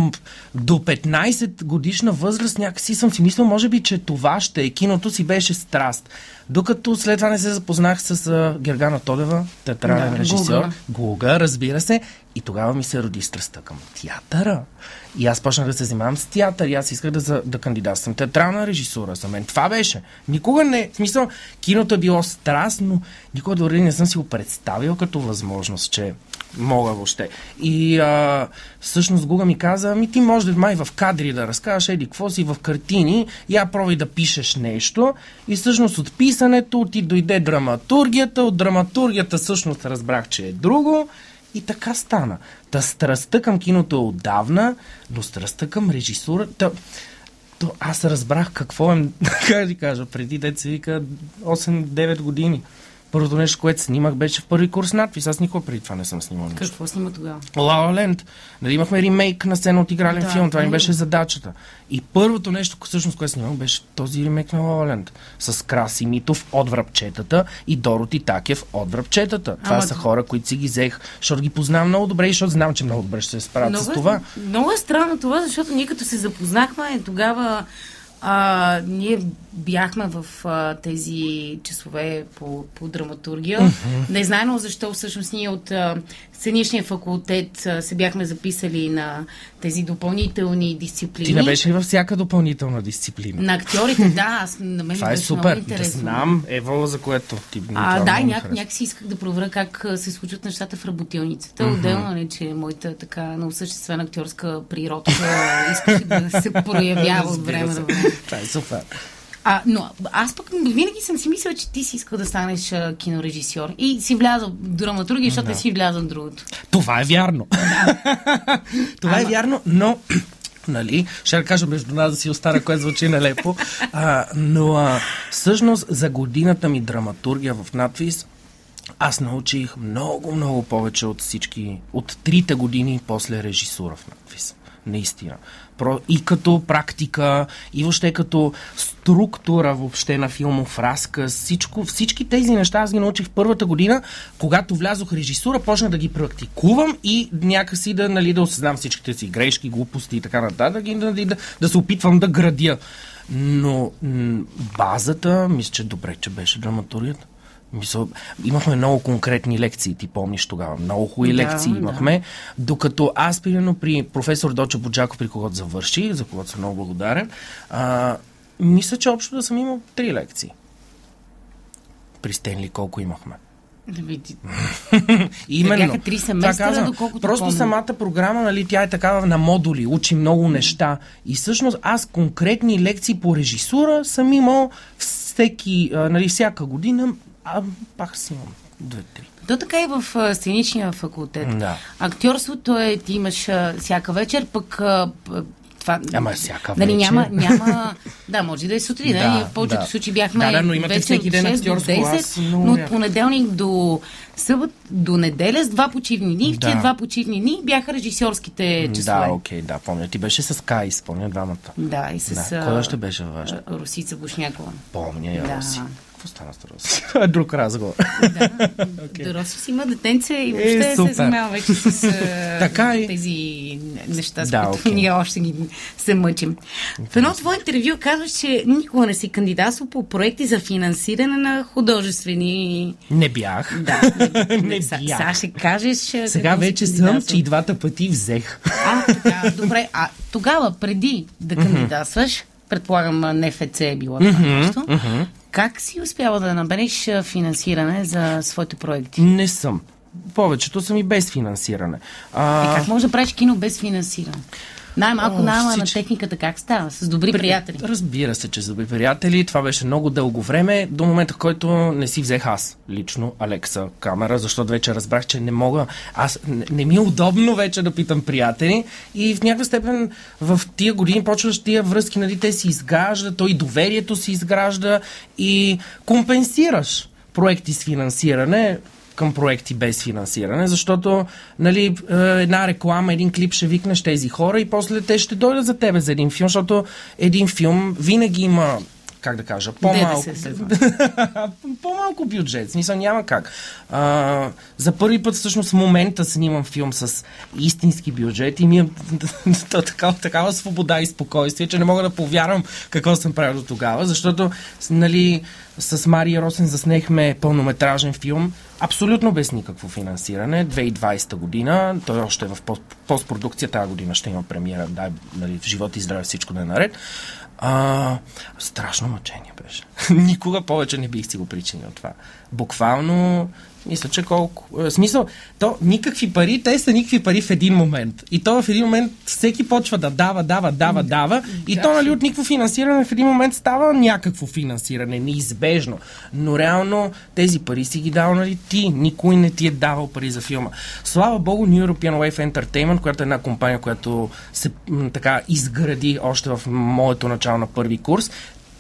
до петнайсет годишна възраст някакси съм си мислил, може би, че това ще е. Киното си беше страст. Докато след това не се запознах с а, Гергана Тодева, театрален да, режисьор. Гуга, разбира се. И тогава ми се роди страстта към театъра. И аз почнах да се занимавам с театър. И аз исках да, да кандидатствам. Театрална режисура за мен. Това беше. Никога не... В смисъл, киното е било страст, но никога дори не съм си го представил като възможност, че мога въобще. И а, всъщност Гуга ми каза, ами ти може да май в кадри да разкажеш, еди, какво си в картини, я пробвай да пишеш нещо. И всъщност от писането ти дойде драматургията, от драматургията всъщност разбрах, че е друго. И така стана. Та страстта към киното е отдавна, но страстта към режисурата... То аз разбрах какво е, как да кажа, преди дет се вика осем-девет години. Първото нещо, което снимах, беше в първи курс НАТФИЗ. Аз никога преди това не съм снимал нещо. Какво снима тогава? La La Land. Нали, имахме ремейк на сцена от игрален да, филм. Това ми беше задачата. И първото нещо, всъщност, което снимах, беше този ремейк на La La Land. С Краси Митов от Връбчетата и Дороти Такев от Връбчетата. Това Ама... са хора, които си ги взех, защото ги познавам много добре и защото знам, че много добре ще се справят много, с това. Много е странно това, защото ние като се запознахме тогава... А, ние бяхме в а, тези часове по, по драматургия. Mm-hmm. Не знаем защо всъщност ние от а, сценичния факултет а, се бяхме записали на тези допълнителни дисциплини. Ти не беше ли във всяка допълнителна дисциплина? На актьорите, да. Аз, на мен това е супер. Да знам, ево за което ти а, да, няк, някакси исках да проверя как се случват нещата в работилницата. Mm-hmm. Отделно не, че моята така неосъществена актьорска природа искаше да се проявява от време на време. Това е супер. А, но аз пък винаги съм си мислила, че ти си искал да станеш а, кинорежисьор. И си влязъл в драматургия, защото да. си влязъл в другото. Това е вярно. Да. Това Ама... е вярно, но... Нали? Ще кажа между нас да си остана, което звучи нелепо. А, но а, всъщност за годината ми драматургия в НАТФИЗ аз научих много, много повече от всички... От трите години после режисура в НАТФИЗ. Наистина. И като практика, и въобще като структура въобще на филмов разказ, всичко, всички тези неща аз ги научих първата година, когато влязох в режисура, почнах да ги практикувам и някакси да, нали, да осъзнам всичките си грешки, глупости и така нататък, и да, да, да се опитвам да градя. Но м- базата, мисля, че добре, че беше драматургията. Мисъл, имахме много конкретни лекции, ти помниш тогава. Много хубави да, лекции имахме. Да. Докато аз, примерно, при професор Дочо Боджаков, при когото завърши, за когото съм много благодарен, а, мисля, че общо да съм имал три лекции. При Стенли колко имахме? Да видите. Именно. Да бяха три семестра, доколкото Просто помня. Самата програма, нали, тя е такава на модули, учи много неща. И всъщност аз конкретни лекции по режисура съм имал всеки, нали, всяка година. А, пак си имам две-три. То така и в а, сценичния факултет. Да. Актьорството е, ти имаш а, всяка вечер, пък а, това... Ама всяка вечер. Нали, няма, няма... да, може да е сутрин. Да, да, в повечето да. случаи бяхме да, но вечер шест до десет, но, но от понеделник до събот, до неделя с два почивни дни. В тия да. два почивни дни бяха режисьорските часове. Да, окей, да, помня. Ти беше с Кай, спомня двамата. Да, и с... Да. Кой още беше ваш? Русица Бушнякова. Помня я, да. Руси. Какво стана с Роси? Друг разговор. Да, okay. Роси си има детенце и въобще е, се занимава вече с така и... тези неща, с да, които okay. ние още ги се мъчим. Okay. В едно твое интервю казваш, че никога не си кандидатствал по проекти за финансиране на художествени... Не бях. Да, не, не бях. Сега ще кажеш... Сега вече съм, че и двата пъти взех. А, така, добре. А тогава, преди да кандидатстваш, предполагам, НФЦ е било това нещо, как си успяла да набереш финансиране за своите проекти? Не съм. Повечето съм и без финансиране. А... Е, как може да правиш кино без финансиране? Най-малко найма всич... на техниката как става? С добри При... приятели? Разбира се, че с добри приятели. Това беше много дълго време, до момента, в който не си взех аз лично Алекса камера, защото вече разбрах, че не мога. Аз не, не ми е удобно вече да питам приятели и в някаква степен в тия години почваш тия връзки, нали, те си изграждат, то и доверието си изгражда и компенсираш проекти с финансиране към проекти без финансиране, защото, нали, една реклама, един клип ще викнеш тези хора и после те ще дойдат за тебе за един филм, защото един филм винаги има, как да кажа, по-малко... по-малко бюджет, смисъл няма как. А, за първи път всъщност в момента снимам филм с истински бюджет и ми е такава, такава свобода и спокойствие, че не мога да повярвам какво съм правил до тогава, защото, нали, с Мари Росен заснехме пълнометражен филм, абсолютно без никакво финансиране, две хиляди и двадесета година, той още е в постпродукция, тази година ще има премиера, дай, нали, в живот и здраве всичко да е наред. А, страшно мъчение беше. Никога повече не бих си го причинил това. Буквално, мисля, че колко... Е, смисъл, то никакви пари, те са никакви пари в един момент. И то в един момент всеки почва да дава, дава, дава, дава. И да, то, нали, от никакво финансиране в един момент става някакво финансиране, неизбежно. Но реално тези пари си ги дал, нали, ти. Никой не ти е давал пари за филма. Слава богу, New European Wave Entertainment, която е една компания, която се така изгради още в моето начало на първи курс.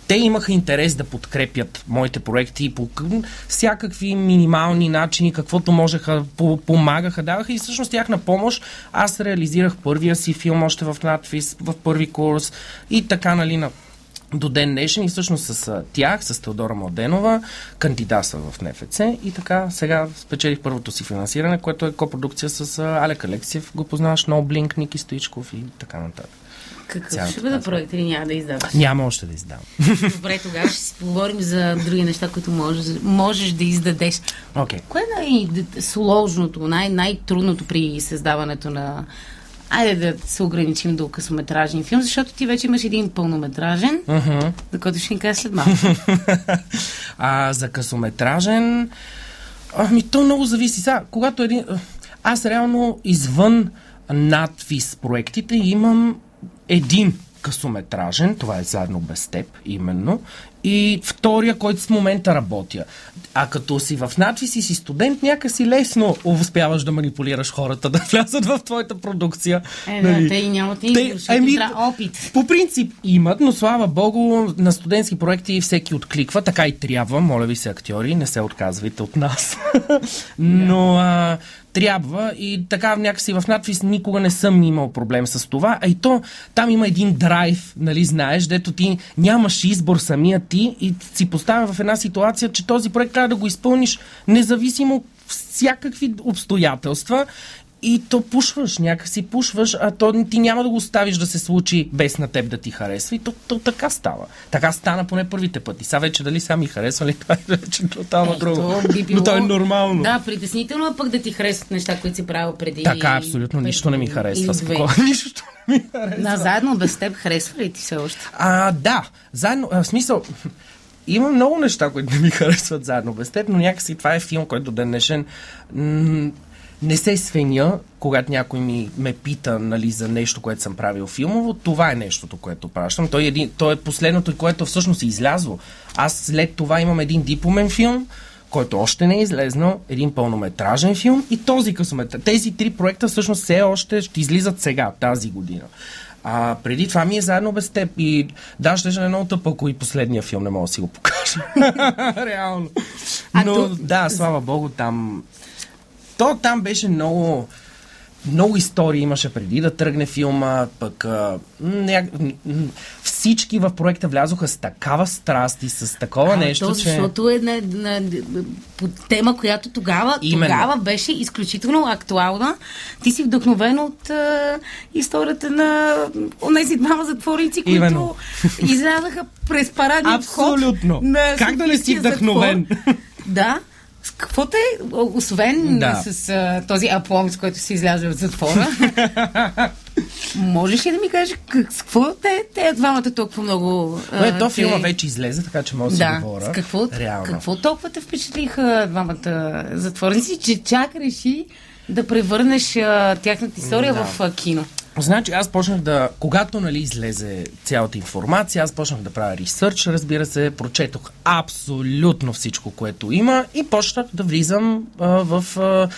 Те имаха интерес да подкрепят моите проекти по всякакви минимални начини, каквото можеха, помагаха, даваха и всъщност тях на помощ. Аз реализирах първия си филм още в НАТФИЗ, в първи курс и така, нали, на... до ден днешен и всъщност с тях, с Теодора Младенова, кандидатствах в НФЦ и така сега спечелих първото си финансиране, което е копродукция с Алек Алексиев, го познаваш, Ноблинк, Ники Стоичков и така нататък. Какъв ще бъде проект или няма да издаваш? Няма още да издавам. Добре, тогава ще си поговорим за други неща, които можеш, можеш да издадеш. Okay. Кое е най-сложното, най- най-трудното при създаването на... Айде да се ограничим до късометражен филм, защото ти вече имаш един пълнометражен, uh-huh. за който ще ни кажа след малко. а, за късометражен... Ами то много зависи. Сега, когато един... Аз реално извън НАТФИЗ проектите имам един късометражен, това е "Заедно без теб", именно, и втория, който в момента работя. А като си в НАТФИЗ и си студент, някакси лесно успяваш да манипулираш хората да влязат в твоята продукция. Е, нали? Да, те и нямат избор, защото ами, опит. По принцип имат, но слава богу, на студентски проекти всеки откликва, така и трябва, моля ви се, актьори, не се отказвайте от нас. но... А, трябва и така някакси в НАТФИЗ никога не съм имал проблем с това, а и то там има един драйв, нали, знаеш, дето ти нямаш избор самия ти и си поставя в една ситуация, че този проект трябва да го изпълниш независимо от всякакви обстоятелства и то пушваш, някакси пушваш, а то ти няма да го оставиш да се случи без на теб да ти харесва и то, то така става. Така стана поне първите пъти. Сега вече дали сега ми харесва ли, това е вече тотално е, друго. То би било... Но то е нормално. Да, притеснително, а пък да ти харесват неща, които си правил преди. Така, абсолютно, преди... нищо не ми харесва. Спокойно, нищо не ми харесва. Да, "Заедно без теб" харесва ли ти все още? А, да, заедно, а, в смисъл... Има много неща, които не ми харесват "Заедно без теб", но някакси това е филм, който до ден днешен м- не се свеня, когато някой ми ме пита, нали, за нещо, което съм правил филмово. Това е нещото, което пращам. Той е, един, той е последното, което всъщност е излязло. Аз след това имам един дипломен филм, който още не е излезнал, един пълнометражен филм и този късометраж. Тези три проекта всъщност все още ще излизат сега, тази година. А преди това ми е заедно без теб. И да, ще ще е много тъпа, ако и последния филм не мога да си го покажа. Реално. Но а, да, слава богу, там... То там беше много... Много истории имаше преди да тръгне филма, пък а, ня... всички в проекта влязоха с такава страст и с такова а, нещо, то, че... Защото е на, на, на, тема, която тогава, тогава беше изключително актуална. Ти си вдъхновен от а, историята на онези двама затворници, които именно. Излязаха през парадния вход. Абсолютно! Как да не си вдъхновен? Да. Каквото е, освен да. С а, този аплом, с който си излязе от затвора, можеш ли да ми кажеш как, с какво те, те двамата толкова много... А, е, то филма те... вече излезе, така че мога да си да. Говоря. Какво, какво толкова те впечатлиха двамата затворници, че чак реши да превърнеш а, тяхната история да. В а, кино? Значи аз почнах да, когато нали, излезе цялата информация, аз почнах да правя ресърч, разбира се, прочетох абсолютно всичко, което има и почнах да влизам а, в а,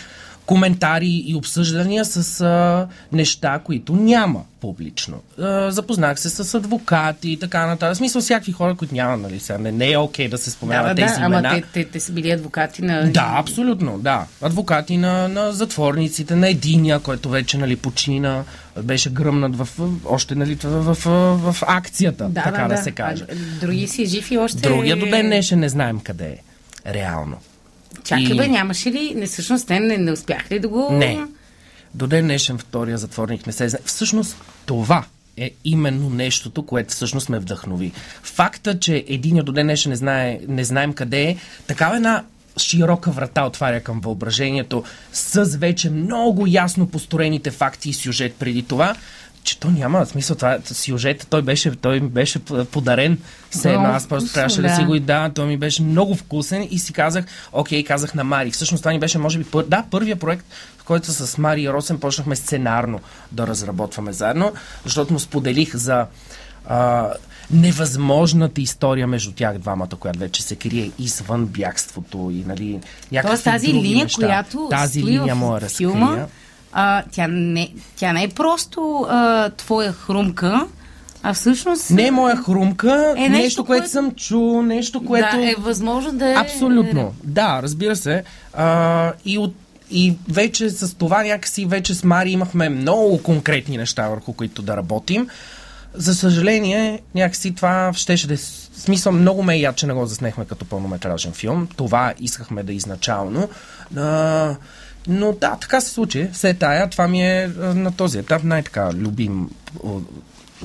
коментари и обсъждания с а, неща, които няма публично. А, запознах се с адвокати и така нататък. В смисъл всякакви хора, които няма, нали сега. Не, не е окей okay да се споменават да, да, тези да, имена. Да, ама те, те, те са били адвокати на... Да, абсолютно, да. Адвокати на, на затворниците, на единия, който вече нали, почина, беше гръмнат в, още нали, в, в, в, в акцията, да, така да, да се каже. А, други си жив и още... Другия до ден днешен не знаем къде е. Реално. Чакай бе, нямаше ли, не, всъщност те не, не успях ли да го... Не. До ден днешен втория затворник не се знае. Всъщност това е именно нещото, което всъщност ме вдъхнови. Факта, че един до ден днешен не, знае, не знаем къде е, такава една широка врата отваря към въображението с вече много ясно построените факти и сюжет преди това, че то няма смисъл. Това сюжет, той беше, той беше подарен. Все едно, аз просто трябваше да. да си го и да, той ми беше много вкусен и си казах, окей, казах на Мари. Всъщност това ни беше, може би, пър... да, първия проект, в който с Мари Росен почнахме сценарно да разработваме заедно, защото му споделих за а, невъзможната история между тях двамата, която вече се крие извън бягството и нали, някакви други тази линия, неща. Която тази линия моя разкрия. А, тя, не, тя не е просто а, твоя хрумка, а всъщност... Не е моя хрумка, е нещо, нещо, което кое... съм чул, нещо, което... Да, е възможно да е... Абсолютно, да, разбира се. А, и, от, и вече с това някакси, вече с Мари имахме много конкретни неща, върху които да работим. За съжаление, някакси това щеше да е... Смисъл, много ме е яд, че не го заснехме като пълнометражен филм. Това искахме да изначално... А, но да, така се случи. Все тая, това ми е на този етап най-така любим,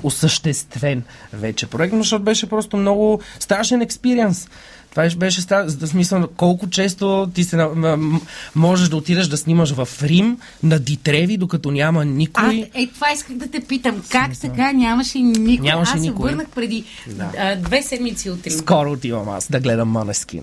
осъществен вече проект, защото беше просто много страшен експириенс. Това беше страшен, смисъл, колко често ти се, можеш да отидеш да снимаш в Рим, на Дитреви, докато няма никой. А, е, това исках да те питам. Как сега нямаше никой? Нямаше аз се върнах преди да. а, две седмици от Рим. Скоро отивам аз да гледам Måneskin.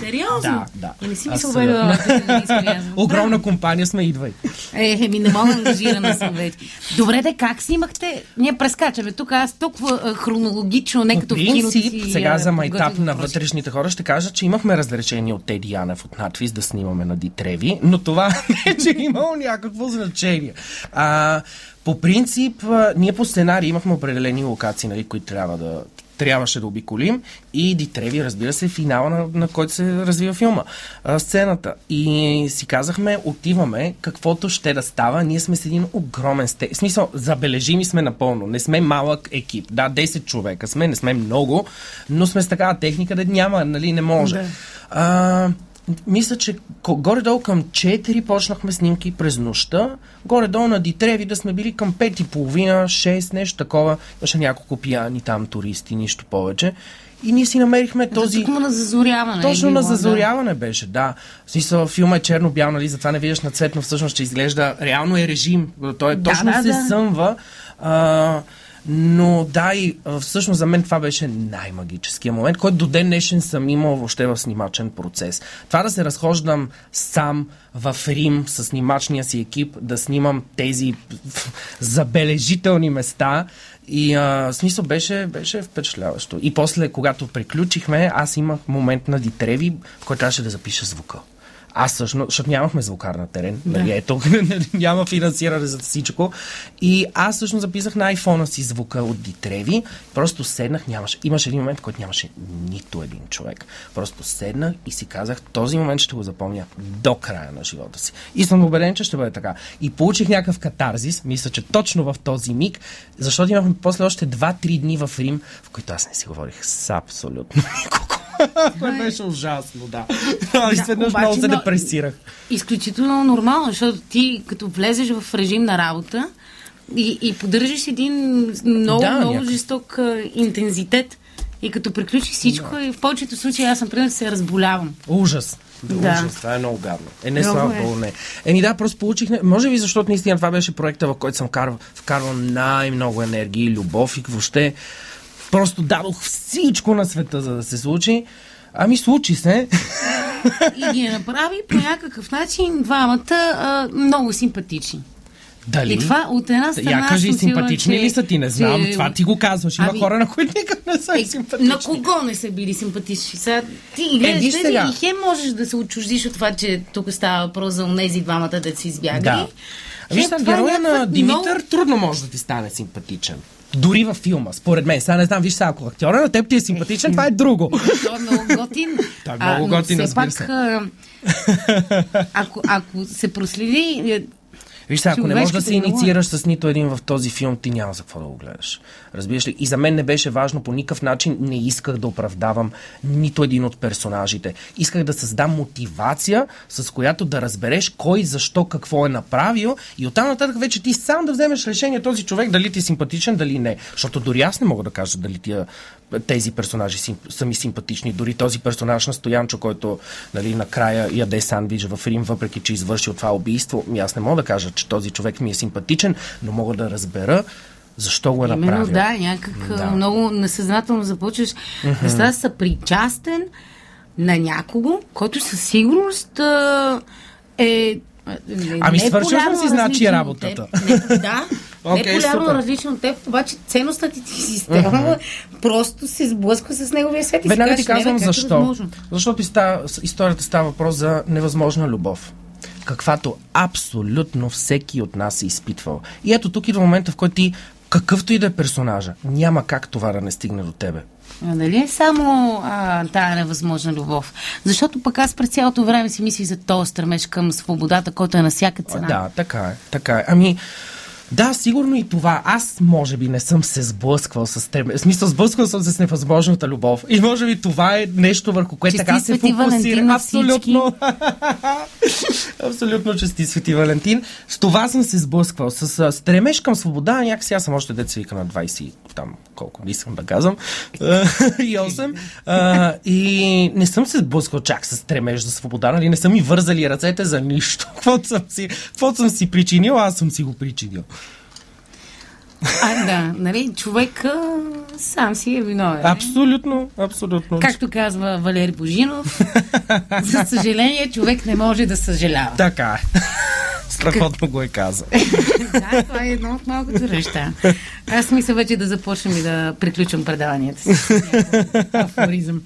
Сериозно? Да, да. И не си мисля, бе, да не огромна компания сме, идвай. Е, е ми не мога ангажирана съм вече. Добре, де, как снимахте? Ние прескачаме тук, аз толкова хронологично, не като в кино си... Сега за майтап на вътрешните хора ще кажа, че имахме разрешение от Теди Янев от НАТФИЗ да снимаме на Дитреви, но това не че имало някакво значение. А, по принцип, ние по сценарий имахме определени локации, нали, които трябва да... трябваше да обиколим и Дитреви, разбира се, финала, на, на който се развива филма, а, сцената. И си казахме, отиваме, каквото ще да става, ние сме с един огромен стек. В смисъл, забележими сме напълно, не сме малък екип, да, десет човека сме, не сме много, но сме с такава техника, да няма, нали, не може. Да. А, мисля, че горе-долу към четири почнахме снимки през нощта. Горе-долу на Дитреви да сме били към пет и половина, шест, нещо такова. Беше няколко пияни там туристи, нищо повече. И ние си намерихме този... Точно на зазоряване. Точно на зазоряване беше, да. В смисъл, филма е черно-бял, нали, затова не виждаш на цветно, всъщност ще изглежда... Реално е режим, той е, точно да, да, се да. съмва. А, но да, и всъщност за мен това беше най-магическия момент, който до ден днешен съм имал въобще в снимачен процес. Това да се разхождам сам в Рим с снимачния си екип, да снимам тези забележителни места и а, смисъл беше, беше впечатляващо. И после, когато приключихме, аз имах момент на Дитреви, в който трябваше да запиша звука. Аз всъщност, защото нямахме звукар на терен, да. нали, ето, няма финансиране за всичко. И аз всъщност записах на айфона си звука от Дитреви, просто седнах, нямаше. Имаше един момент, в който нямаше нито един човек. Просто седнах и си казах, този момент ще го запомня до края на живота си. И съм убеден, че ще бъде така. И получих някакъв катарзис, мисля, че точно в този миг, защото имахме после още два-три дни в Рим, в които аз не си говорих с абсолютно никого. Това беше ужасно, да. да Изведнъж много се депресирах. Изключително нормално, защото ти като влезеш в режим на работа и, и поддържаш един много, да, много някак. жесток интензитет и като приключиш всичко, да. и в повечето случаи аз съм примерно се разболявам. Ужас. Да, да. Ужас, това е много гадно. Е, не слава Богу, не. Еми да, просто получих... Може би, защото наистина това беше проекта, в който съм вкарвал, вкарвал най-много енергия и любов и въобще... Просто дадох всичко на света, за да се случи. Ами случи се. И ги направи по някакъв начин двамата а, много симпатични. Дали? И това от една страна... Я кажи, симпатични че... ли са ти? Не знам. Че... Това ти го казваш. Има ами... хора, на които никак не са е, симпатични. На кого не са били симпатични? Сега, ти гледаш е, тези и хем можеш да се отчуждиш от това, че тук става въпрос за онези двамата да си избягали. Да. Виж, героя на Димитър много... трудно може да ти стане симпатичен. Дори във филма, според мен. Сега не знам, виж, сега ако актьора на теб ти е симпатичен, това е друго. Той е много готин. Той е много готин, разбира се. Ако, ако се проследи... Виж сега, ако не можеш да се инициираш с нито един в този филм, ти няма за какво да го гледаш. Разбираш ли? И за мен не беше важно, по никакъв начин не исках да оправдавам нито един от персонажите. Исках да създам мотивация, с която да разбереш кой, защо, какво е направил и оттам нататък вече ти сам да вземеш решение този човек дали ти е симпатичен, дали не. Защото дори аз не мога да кажа дали тия, тези персонажи са ми симпатични. Дори този персонаж на Стоянчо, който нали, накрая яде сандвич в Рим, въпреки че извърши от това убийство, аз не мога да кажа, че този човек ми е симпатичен, но мога да разбера защо го е направил. Именно да, някак да. много несъзнателно започваш mm-hmm. да става съпричастен на някого, който със сигурност е не, ами свършваш да си значи работата. Не, да, okay, не полярно различно от теб, обаче ценностната ти система mm-hmm. просто се сблъсква с неговия свят и сега ще ти казвам не, защо. Е Защото става, историята става въпрос за невъзможна любов, каквато абсолютно всеки от нас е изпитвал. И ето тук идва момента, в който ти, какъвто и да е персонажа, няма как това да не стигне до тебе. А дали е само а, тая невъзможна любов? Защото пък аз през цялото време си мислих за този стремеж към свободата, който е на всяка цена. А, да, така е, така е. Ами... Да, сигурно и това. Аз, може би, не съм се сблъсквал с теб. В смисъл, сблъсквал съм се с невъзможната любов. И може би това е нещо, върху което чести така се фокусира. Абсолютно. Абсолютно чести, Свети Валентин. С това съм се сблъсквал. С стремеж към свобода, някакси аз съм още деца вика на двайсет там, колко не искам да казвам. и осем. А, и не съм се сблъсквал чак с стремеж за свобода, нали? Не са ми вързали ръцете за нищо. Каквото съм си, каквото съм си причинил, аз съм си го причинил. А, да, нали, човек сам си е виновен. Абсолютно, абсолютно. Както казва Валери Божинов, за съжаление, човек не може да съжалява. Така е. Страхотно го е казал. Да, това е едно от малкото неща. Аз мисля вече да започнем и да приключвам предаванията си. Афоризъм.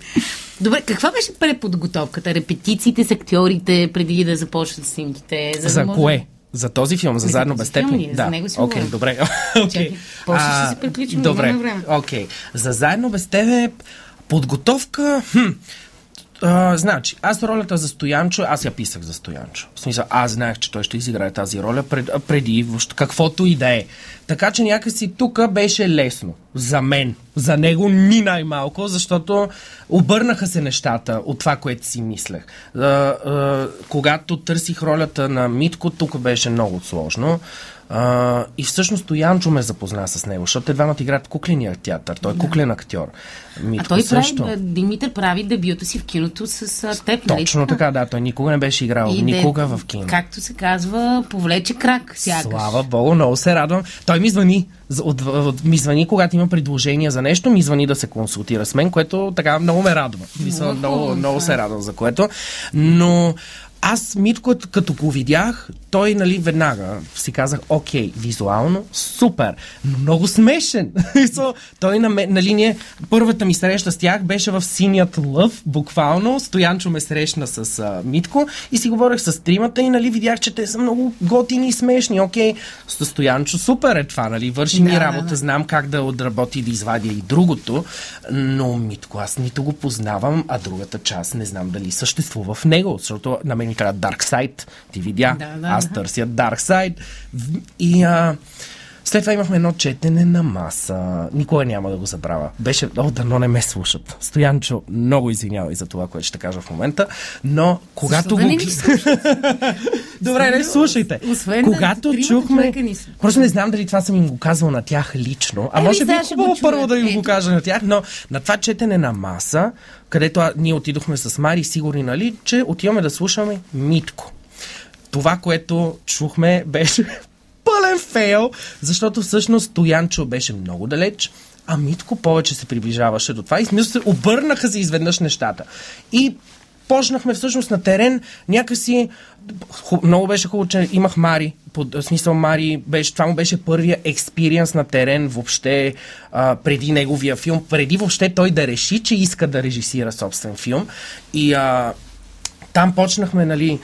Добре, каква беше преподготовката? Репетициите с актьорите преди да започнат снимките? За, за да може... кое? За този филм, за заедно без теб. Да, за него си okay, добре. Чакай, после ще се приключим. Добре, време. Okay. За заедно без тебе подготовка... Хм. Uh, значи, аз ролята за Стоянчо, аз я писах за Стоянчо. В смисъл, аз знаех, че той ще изиграе тази роля пред, преди въобще, каквото и да е. Така че някакси тук беше лесно. За мен. За него ни най-малко, защото обърнаха се нещата от това, което си мислех. Uh, uh, когато търсих ролята на Митко, тук беше много сложно. Uh, и всъщност Стоянчо ме запозна с него, защото те двамата играят кукления театър. Той е куклен актьор. Митко, а той също. Прави, Димитър прави дебюта си в киното с теб. Точно лично. Така, да. Той никога не беше играл. И никога де, в кино. Както се казва, повлече крак сякаш. Слава Богу, много се радвам. Той ми звъни, от, от, ми звъни, когато има предложение за нещо, ми звъни да се консултира с мен, което така много ме радва. Мисля, много, много се радвам за което. Но Аз Митко, като го видях, той, нали, веднага си казах, окей, визуално, супер, много смешен. Той на, на линия, първата ми среща с тях беше в Синият лъв, буквално. Стоянчо ме срещна с а, Митко и си говорех с тримата и, нали, видях, че те са много готини и смешни. Окей, с Стоянчо, супер е това, нали, върши да, ми работа, да, да. Знам как да отработи и да извадя и другото, но Митко, аз нито го познавам, а другата част не знам дали съществува в него, защото на мен трябва Dark Side, ти видя, да, да, аз да. Търся Dark Side. И а, след това имахме едно четене на маса. Никога няма да го забравя. Беше, о, дано не ме слушат. Стоянчо, много извинявай за това, което ще кажа в момента, но когато го... Добре, не слушайте. Освен когато да чухме... Просто не знам дали това съм им го казвал на тях лично, а е, може би е хубаво първо да им е. Го кажа на тях, но на това четене на маса, където ние отидохме с Мари, сигурни, нали, че отиваме да слушаме Митко. Това, което чухме, беше пълен фейл, защото всъщност Стоянчо беше много далеч, а Митко повече се приближаваше до това и смисъл се обърнаха се изведнъж нещата. И почнахме всъщност на терен някакси... Хуб, много беше хубаво, че имах Мари. Под, в смисъл Мари, беше, това му беше първия експириенс на терен въобще а, преди неговия филм. Преди въобще той да реши, че иска да режисира собствен филм. И... А, там почнахме, нали,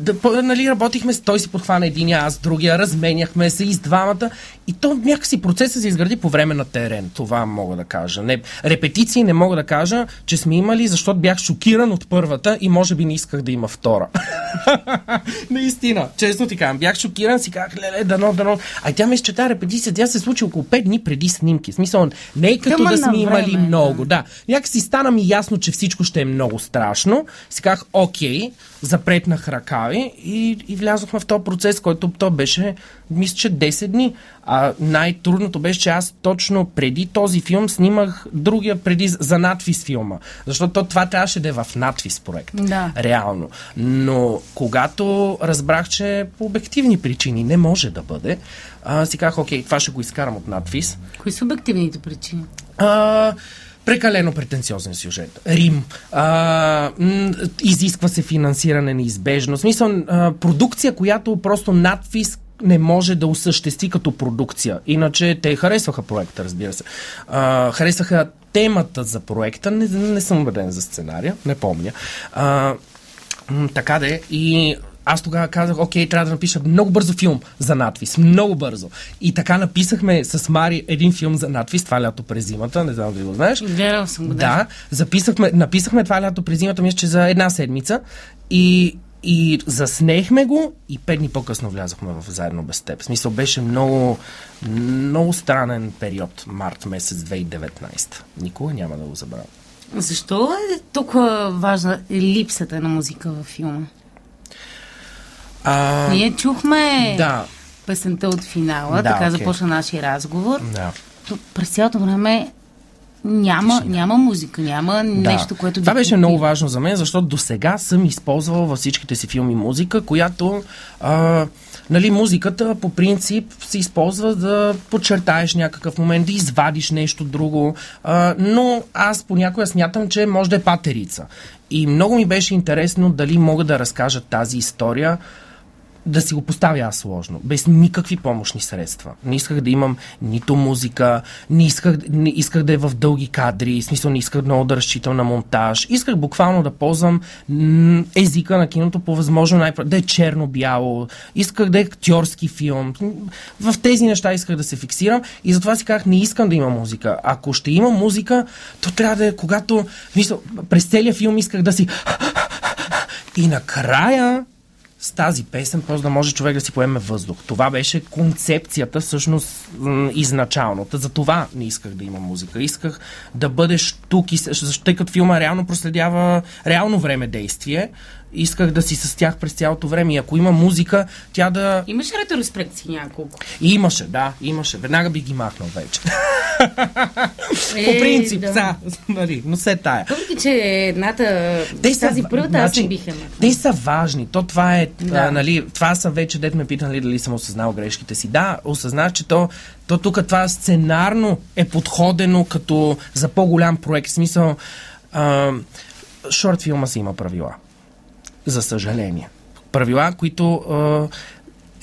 да, нали, работихме, той си подхвана единия, аз другия, разменяхме се и с двамата. И то някакси процесът се изгради по време на терен. Това мога да кажа. Не, репетиции не мога да кажа, че сме имали, защото бях шокиран от първата и може би не исках да има втора. Наистина, честно ти казвам, бях шокиран, си казах, леле, дано, дано. А тя ме изчета репетиция, тя се случи около пет дни преди снимки. В смисъл, не е като Тъма да сме време, имали да. Много. Да. Някакси стана ми ясно, че всичко ще е много страшно. Си казах, окей, запретнах ръкави и, и влязохме в този процес, който то беше, мисля, че десет дни. А най-трудното беше, че аз точно преди този филм снимах другия преди за НАТФИЗ филма. Защото това трябваше да е в НАТФИЗ проект. Да. Реално. Но когато разбрах, че по обективни причини не може да бъде, а, си казах, окей, това ще го изкарам от НАТФИЗ. Кои са обективните причини? А... Прекалено претенциозен сюжет. Рим. А, м- изисква се финансиране неизбежно. В смисъл, а, продукция, която просто НАТФИЗ не може да осъществи като продукция. Иначе те харесваха проекта, разбира се. А, харесваха темата за проекта. Не, не съм убеден за сценария. Не помня. А, м- така де. И... Аз тогава казах, окей, трябва да напиша много бързо филм за НАТФИЗ. Много бързо. И така написахме с Мари един филм за НАТФИЗ, това лято през зимата, не знам дали го знаеш. Гледал съм го. Да, записахме, написахме това лято през зимата, мисля, че за една седмица. И, и заснехме го и пет дни по-късно влязахме в Заедно без теб. В смисъл, беше много, много странен период, март месец две хиляди и деветнадесета. Никога няма да го забравя. Защо е толкова важна липсата на музика във филма? А... Ние чухме да. Песента от финала, да, така okay. започна нашия разговор. Да. През цялото време няма, няма музика, няма да. Нещо, което... Това да беше купи. Много важно за мен, защото до сега съм използвал във всичките си филми музика, която... А... Нали, музиката по принцип се използва да подчертаеш някакъв момент, да извадиш нещо друго, а, но аз понякога смятам, че може да е патерица. И много ми беше интересно дали мога да разкажа тази история, да си го поставя аз сложно, без никакви помощни средства. Не исках да имам нито музика, не исках, не исках да е в дълги кадри, в смисъл не исках много да разчитам на монтаж. Исках буквално да ползвам м- езика на киното по възможно най-правилно, да е черно-бяло, исках да е актьорски филм. В тези неща исках да се фиксирам и затова си казах, не искам да има музика. Ако ще има музика, то трябва да е когато, смисъл, през целия филм исках да си и накрая с тази песен, просто да може човек да си поеме въздух. Това беше концепцията, всъщност, изначалната. Затова не исках да има музика. Исках да бъдеш тук, и, тъй като филма реално проследява реално време действие. Исках да си с тях през цялото време. И ако има музика, тя да... Имаше ретроспекции няколко? Имаше, да, имаше. Веднага би ги махнал вече. Е, по принцип, да. са, нали, но се тая. Въпреки, че едната, те тази са, първата, значи, аз не бих я махнал. Те са важни. То това е, да. а, нали, това са вече, дет ме питали, нали, дали съм осъзнал грешките си. Да, осъзнах, че то, то тук това сценарно е подходено като за по-голям проект. В смисъл, а, шорт филма си има правила. За съжаление. правила, които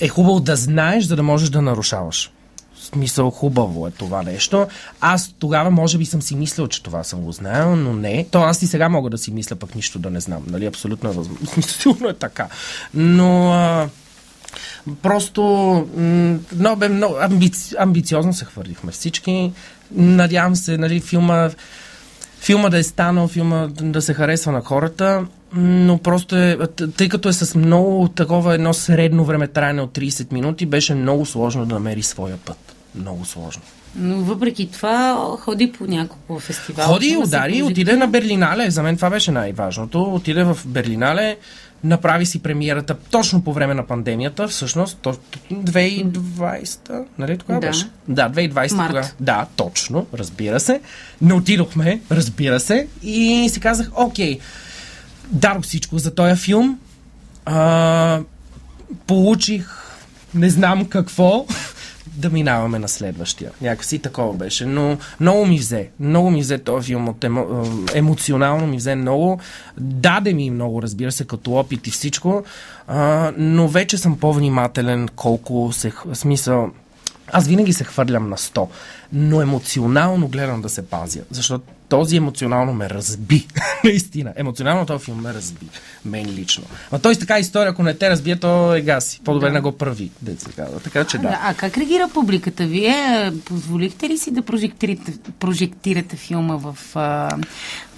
е, е хубаво да знаеш, за да можеш да нарушаваш. В смисъл, хубаво е това нещо. Аз тогава може би съм си мислил, че това съм го знаел, но не. То аз и сега мога да си мисля, пък нищо да не знам. Нали, абсолютно е възможно. Сигурно е така. Но а, просто много, много амбици, амбициозно се хвърлихме всички. Надявам се, нали, филма, филма да е станал, филма да се харесва на хората, но просто е, тъй като е с много такова едно средно време траяне от трийсет минути, беше много сложно да намери своя път. Много сложно. Но въпреки това ходи по няколко фестивала. Ходи и удари, отиде на Берлинале. За мен това беше най-важното. Отиде в Берлинале, направи си премиерата точно по време на пандемията, всъщност, двайсета, нали тогава да. Беше? Да, двайсета тогава. Да, точно, разбира се. Не отидохме, разбира се. И си казах, окей, дарох всичко за този филм. А, получих не знам какво, да минаваме на следващия. Някакси такова беше, но много ми взе. Много ми взе този филм, от емо... емоционално ми взе много. Даде ми много, разбира се, като опит и всичко, а, но вече съм по-внимателен колко се... Смисъл, аз винаги се хвърлям на сто, но емоционално гледам да се пазя, защото този емоционално ме разби. Наистина. Емоционално този филм ме разби. Мен лично. А той с така история, ако не те разбие, то е гаси. По-добре да. Не го прави. Деца казва. Така че да. А как реагира публиката? Вие позволихте ли си да прожектирате, прожектирате филма в а,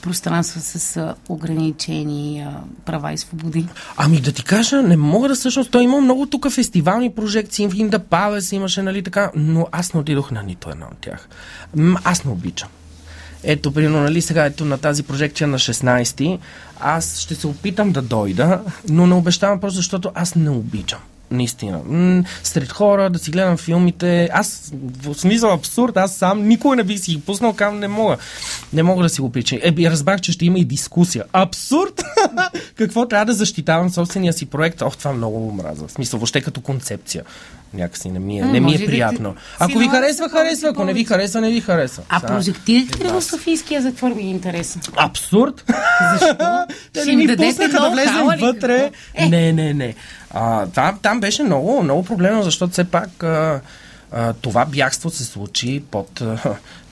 пространство с а, ограничени а, права и свободи? Ами да ти кажа, не мога да всъщност. Той има много тук фестивални прожекции. В Инда Палес имаше, нали така. Но аз не отидох на нито една от тях. Аз не обичам. Ето, примерно, нали, сега ето на тази прожекция на шестнайсети, аз ще се опитам да дойда, но не обещавам просто, защото аз не обичам. Наистина. М- сред хора, да си гледам филмите, аз в смисъл абсурд, аз сам никога не би си ги пуснал, кам не мога. Не мога да си го причам. Еби, разбрах, че ще има и дискусия. Абсурд! Какво трябва да защитавам собствения си проект? Ох, това много мраза. В смисъл, въобще като концепция. Някакси не ми е, не ми е приятно. Ако ви харесва, харесва. Ако не ви харесва, не ви харесва. А прожектирате ли в Софийския затвор ми е интересно? Абсурд! Защо? Те ще ни пуснаха да влезем вътре. Не, не, не. А, там, там беше много, много проблемно, защото все пак а, а, това бягство се случи под а,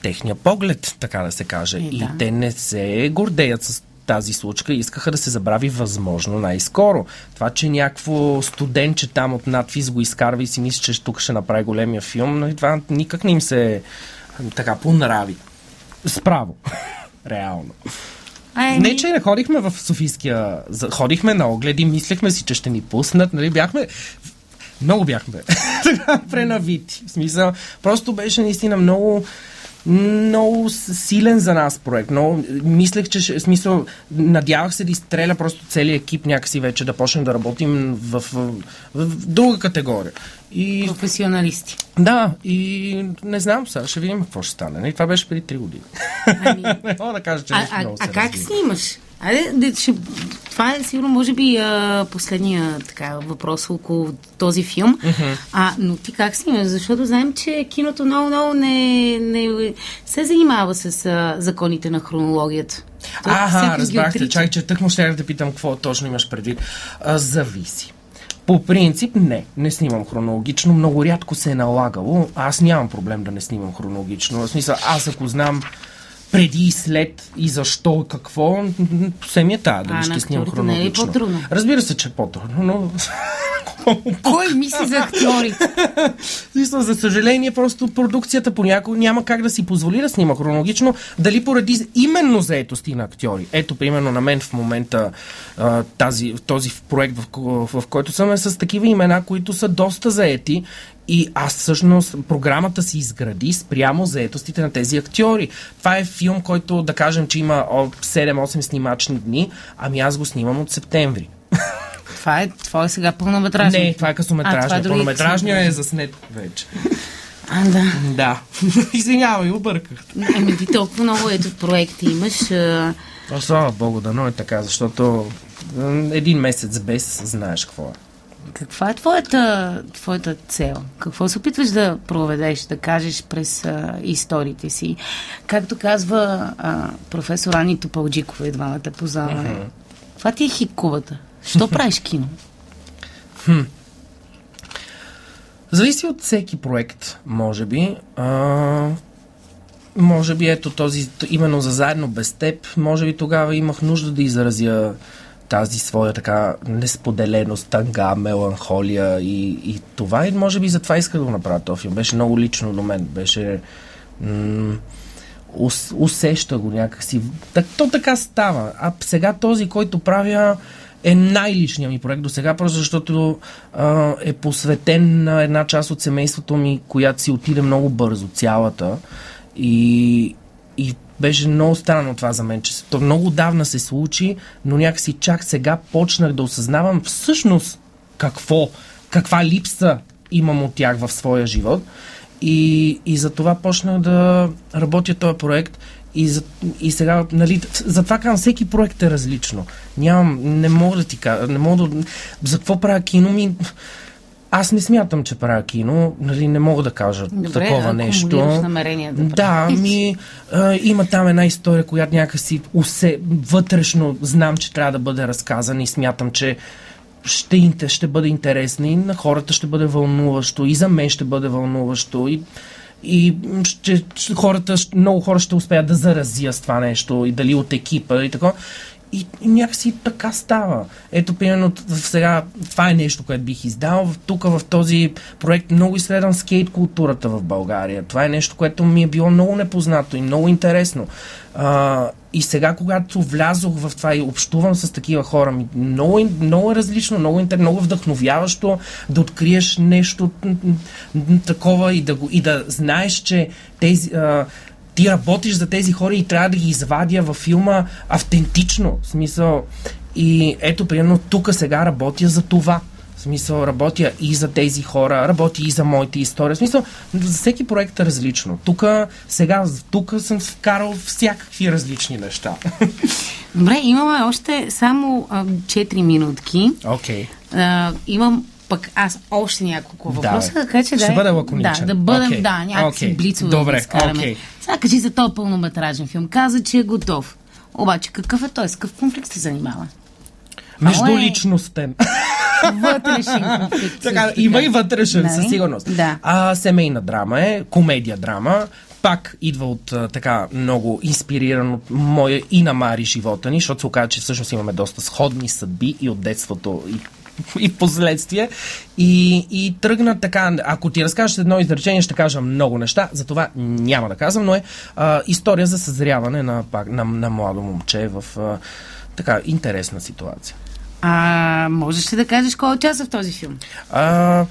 техния поглед, така да се каже. И, да. И те не се гордеят с тази случка и искаха да се забрави възможно най-скоро. Това, че някакво студентче там от НАТФИЗ го изкарва и си мисли, че тук ще направи големия филм, но и това никак не им се така понрави. Справо. Реално. Ай, не, че не ходихме в Софийския... Ходихме на огледи, мислехме си, че ще ни пуснат. Нали, бяхме... Много бяхме пренавити. В смисъл, просто беше наистина много... Много силен за нас проект. Много, мислех, че в смисъл, надявах се да изстреля просто целият екип някакси вече да почнем да работим в, в, в друга категория. И... Професионалисти. Да, и не знам сега, ще видим какво ще стане. И това беше преди три години. Ами... Мога да кажа, че а, а, много се а как разви. Снимаш? Айде, ще... това е сигурно, може би, последния така, въпрос около този филм. Mm-hmm. А, но ти как снимаш? Защото знаем, че киното много-много не, не се занимава с а, законите на хронологията. То, Аха, разбрахте. Чакай, че тъкмо ще да питам какво точно имаш предвид. А, зависи. По принцип не, не снимам хронологично. Много рядко се е налагало. Аз нямам проблем да не снимам хронологично. В смисъл, аз ако знам... преди и след и защо и какво, все ми е тая дали ще снимам хронологично. Е Разбира се, че е по-трудно, но... Кой мисли за актьорите? За съжаление, просто продукцията понякога няма как да си позволи да снима хронологично, дали поради именно заетости на актьори. Ето, примерно, на мен в момента тази, този проект, в, в който съм, е с такива имена, които са доста заети. И аз всъщност програмата се изгради спрямо заетостите на тези актьори. Това е филм, който да кажем, че има седем-осем снимачни дни, ами аз го снимам от септември. Това е, това е сега пълнометражно? Не, това е късометражно. Е пълнометражния е заснет вече. А, да. Да. Извинявай, обърках. Ами ти толкова много ето проекти имаш. А... О, слава Богу, да, но е така, защото един месец без знаеш какво е. Каква е твоята, твоята цел? Какво се опитваш да проведеш, да кажеш през а, историите си? Както казва а, професор Ани Топалджикова, едва да те познаваме. Mm-hmm. Това ти е хикувата. Що правиш кино? Хм. Зависи от всеки проект, може би. А, може би ето този, именно за Заедно без теб, може би тогава имах нужда да изразя тази своя така несподеленост, тънга, меланхолия и, и това. И може би затова исках да го направя този филм. Беше много лично до мен. Беше... М- усеща го някакси. Так, то така става. А сега този, който правя, е най-личният ми проект до сега, просто защото а, е посветен на една част от семейството ми, която си отиде много бързо, цялата. И, и беше много странно това за мен, че то много давна се случи, но някакси чак сега почнах да осъзнавам всъщност какво, каква липса имам от тях в своя живот. И, и за това почнах да работя този проект. И, за, и сега, нали, затова казвам, всеки проект е различно. Нямам, не мога да ти кажа, не мога да... За какво правя кино ми... Аз не смятам, че правя кино, нали, не мога да кажа добре, такова нещо. Добре, акумулираш намерение да правиш. Да, ми, а, има там една история, която някакси усе, вътрешно знам, че трябва да бъде разказана и смятам, че ще, ще бъде интересно и на хората ще бъде вълнуващо, и за мен ще бъде вълнуващо, и, и ще, хората, много хора ще успеят да заразят с това нещо, и дали от екипа и така. И, и някакси така става. Ето, примерно, сега това е нещо, което бих издал. Тук в този проект много изследвам скейт културата в България. Това е нещо, което ми е било много непознато и много интересно. А, и сега, когато влязох в това и общувам с такива хора, много, много е различно, много, много вдъхновяващо да откриеш нещо такова и да, го, и да знаеш, че тези... А, ти работиш за тези хора и трябва да ги извадя във филма автентично. В смисъл, и ето, примерно, тук сега работя за това. В смисъл, работя и за тези хора, работя и за моите истории. В смисъл, за всеки проект е различно. Тук, сега, тук съм вкарал всякакви различни неща. Добре, имаме още само а, четири минутки. Окей. Okay. Имам пък аз още няколко въпроса, да, така че ще да, бъде лаконичен. Да, да бъдем, okay. да, някакси okay. блицове да изкараме. Okay. Сега кажи за този пълнометражен филм. Каза, че е готов. Обаче какъв е той? С какъв конфликт се занимава? Между личностен. Вътрешен конфликт. Така, има и вътрешен, да, със сигурност. Да. А, семейна драма е, комедия-драма. Пак идва от така много инспириран от моя и на Мари живота ни, защото се оказа, че всъщност имаме доста сходни съдби и от детството и и последствие. И, и тръгна така, ако ти разкажеш едно изречение, ще кажа много неща, за това няма да казвам, но е а, история за съзряване на, на, на младо момче в а, така интересна ситуация. А можеш ли да кажеш кой участва в този филм? А,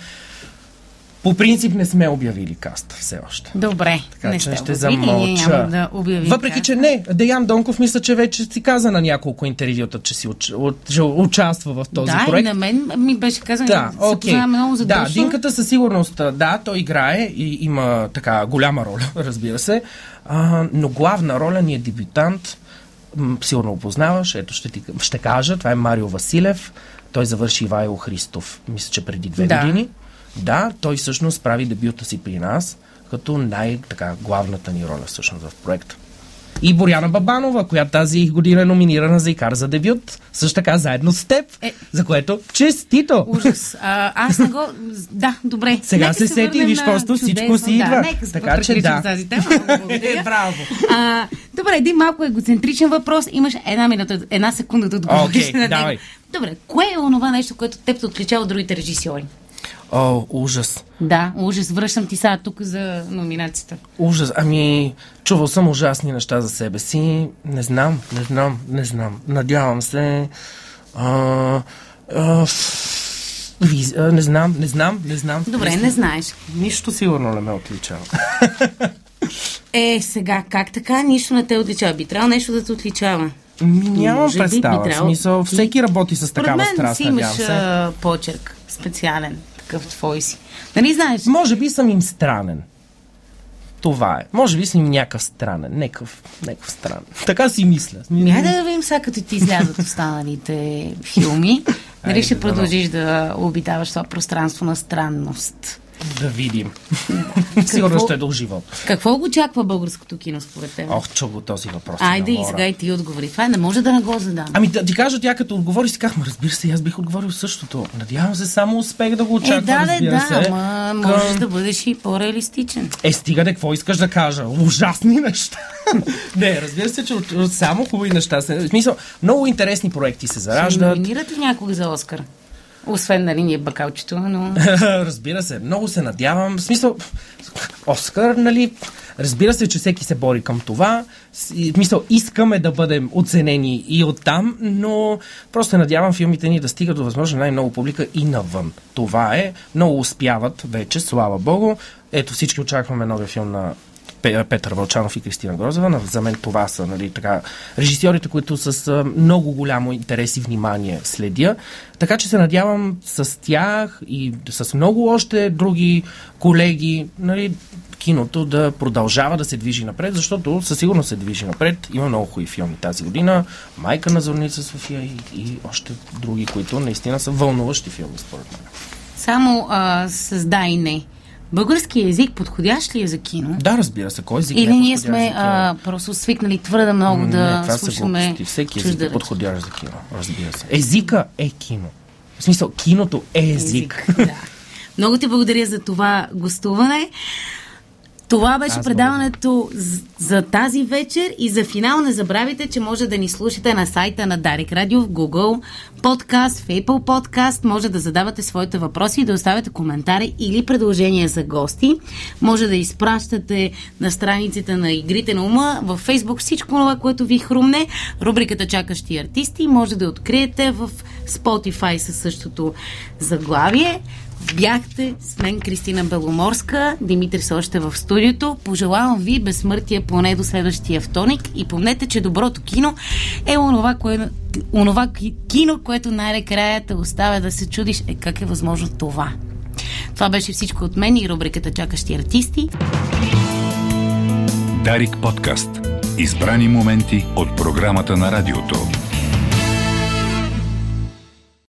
по принцип не сме обявили каста все още. Добре, така, не сте ще замълча. Да, въпреки, че не, Деян Донков мисля, че вече си каза на няколко интервюта, че си уч... участва в този да, проект. Да, и на мен ми беше казано, да, да се познаваме много задушно. Да, Динката със сигурност, да, той играе и има така голяма роля, разбира се, а, но главна роля ни е дебютант, сигурно опознаваш, ето ще, ти, ще кажа, това е Марио Василев, той завърши Ивайло Христов, мисля, че преди две да. години. Да, той всъщност прави дебюта си при нас, като най-така главната ни роля всъщност в проекта. И Боряна Бабанова, която тази година е номинирана за Икар за дебют, също така заедно с теб, е, за което честито! Ужас! А, аз не го... Да, добре. Сега нека се сети, виж, просто чудесно, всичко си да, идва. Нека така, че да. Тази тема, е, браво! А, добре, един малко егоцентричен въпрос. Имаш една минута, една секунда да отговориш okay, на давай. Добре, кое е онова нещо, което теб те отличава от другите режисьори? О, ужас. Да, ужас. Връщам ти сега тук за номинацията. Ужас. Ами, чувал съм ужасни неща за себе си. Не знам, не знам, не знам. Надявам се. А, а, виз... а, не знам, не знам, не знам. Добре, не, не знаеш. Нищо сигурно не ме отличава. Е, сега, как така? Нищо не те отличава. Би трябвало нещо да те отличава. Нямам представа. Би, би смисъл, всеки работи с такава страст, надявам се. Пред мен си имаш почерк специален. Какъв твой си. Нали знаеш? Може би съм им странен. Това е. Може би съм им някакъв странен. Некъв, некъв странен. Така си мисля. Хайде да видим сега, като ти излязат останалите филми. Нали ще продължиш да обитаваш това пространство на странност? Да видим. Сигурно ще е дълг живот. Какво го очаква българското кино според теб? Ох, чу го този въпрос. Айде и сега и ти отговори. Това не може да не го задам. Ами да ти кажа, тя като отговори си казахме, разбира се, аз бих отговорил същото. Надявам се само успех да го очаквам. Е, да, разбира да, се. Ама към... можеш да бъдеш и по-реалистичен. Е, стига де, какво искаш да кажа? Ужасни неща. Не, разбира се, че само хубави неща. В смисъл, много интересни проекти се зараждат. Номинирате някога за Оскар? Освен, нали, ние бакалчето, но... Разбира се, много се надявам. В смисъл, Оскар, нали... Разбира се, че всеки се бори към това. В смисъл, искаме да бъдем оценени и оттам, но просто надявам филмите ни да стигат до възможно най-много публика и навън. Това е. Много успяват вече, слава богу. Ето, всички очакваме новия филм на Петър Вълчанов и Кристина Грозева. За мен това са, нали, така, режисьорите, които с много голямо интерес и внимание следя. Така че се надявам с тях и с много още други колеги, нали, киното да продължава да се движи напред, защото със сигурност се движи напред. Има много хубави филми тази година. Майка на Зорница София и, и още други, които наистина са вълнуващи филми, според мен. Само а, създай не. Български език подходящ ли е за кино? Да, разбира се. Кой език? Или не ние сме а, просто свикнали твърде много не, да това слушаме чужда. Всеки език е подходящ за кино, разбира се. Езика е кино. В смисъл, киното е език. език да. Много ти благодаря за това гостуване. Това беше Аз предаването за, за тази вечер и за финал не забравяйте, че може да ни слушате на сайта на Дарик Радио, в Google Подкаст, в Apple Подкаст. Може да задавате своите въпроси и да оставяте коментари или предложения за гости. Може да изпращате на страниците на Игрите на ума, във Facebook всичко това, което ви хрумне. Рубриката Чакащи артисти може да откриете в Spotify със същото заглавие. Бяхте с мен, Кристина Беломорска, Димитрис още в студиото. Пожелавам ви безсмъртие поне до следващия вторник и помнете, че доброто кино е онова, кое, онова кино, което най-накрая те оставя да се чудиш е как е възможно това. Това беше всичко от мен и рубриката Чакащи артисти. Дарик подкаст. Избрани моменти от програмата на радиото.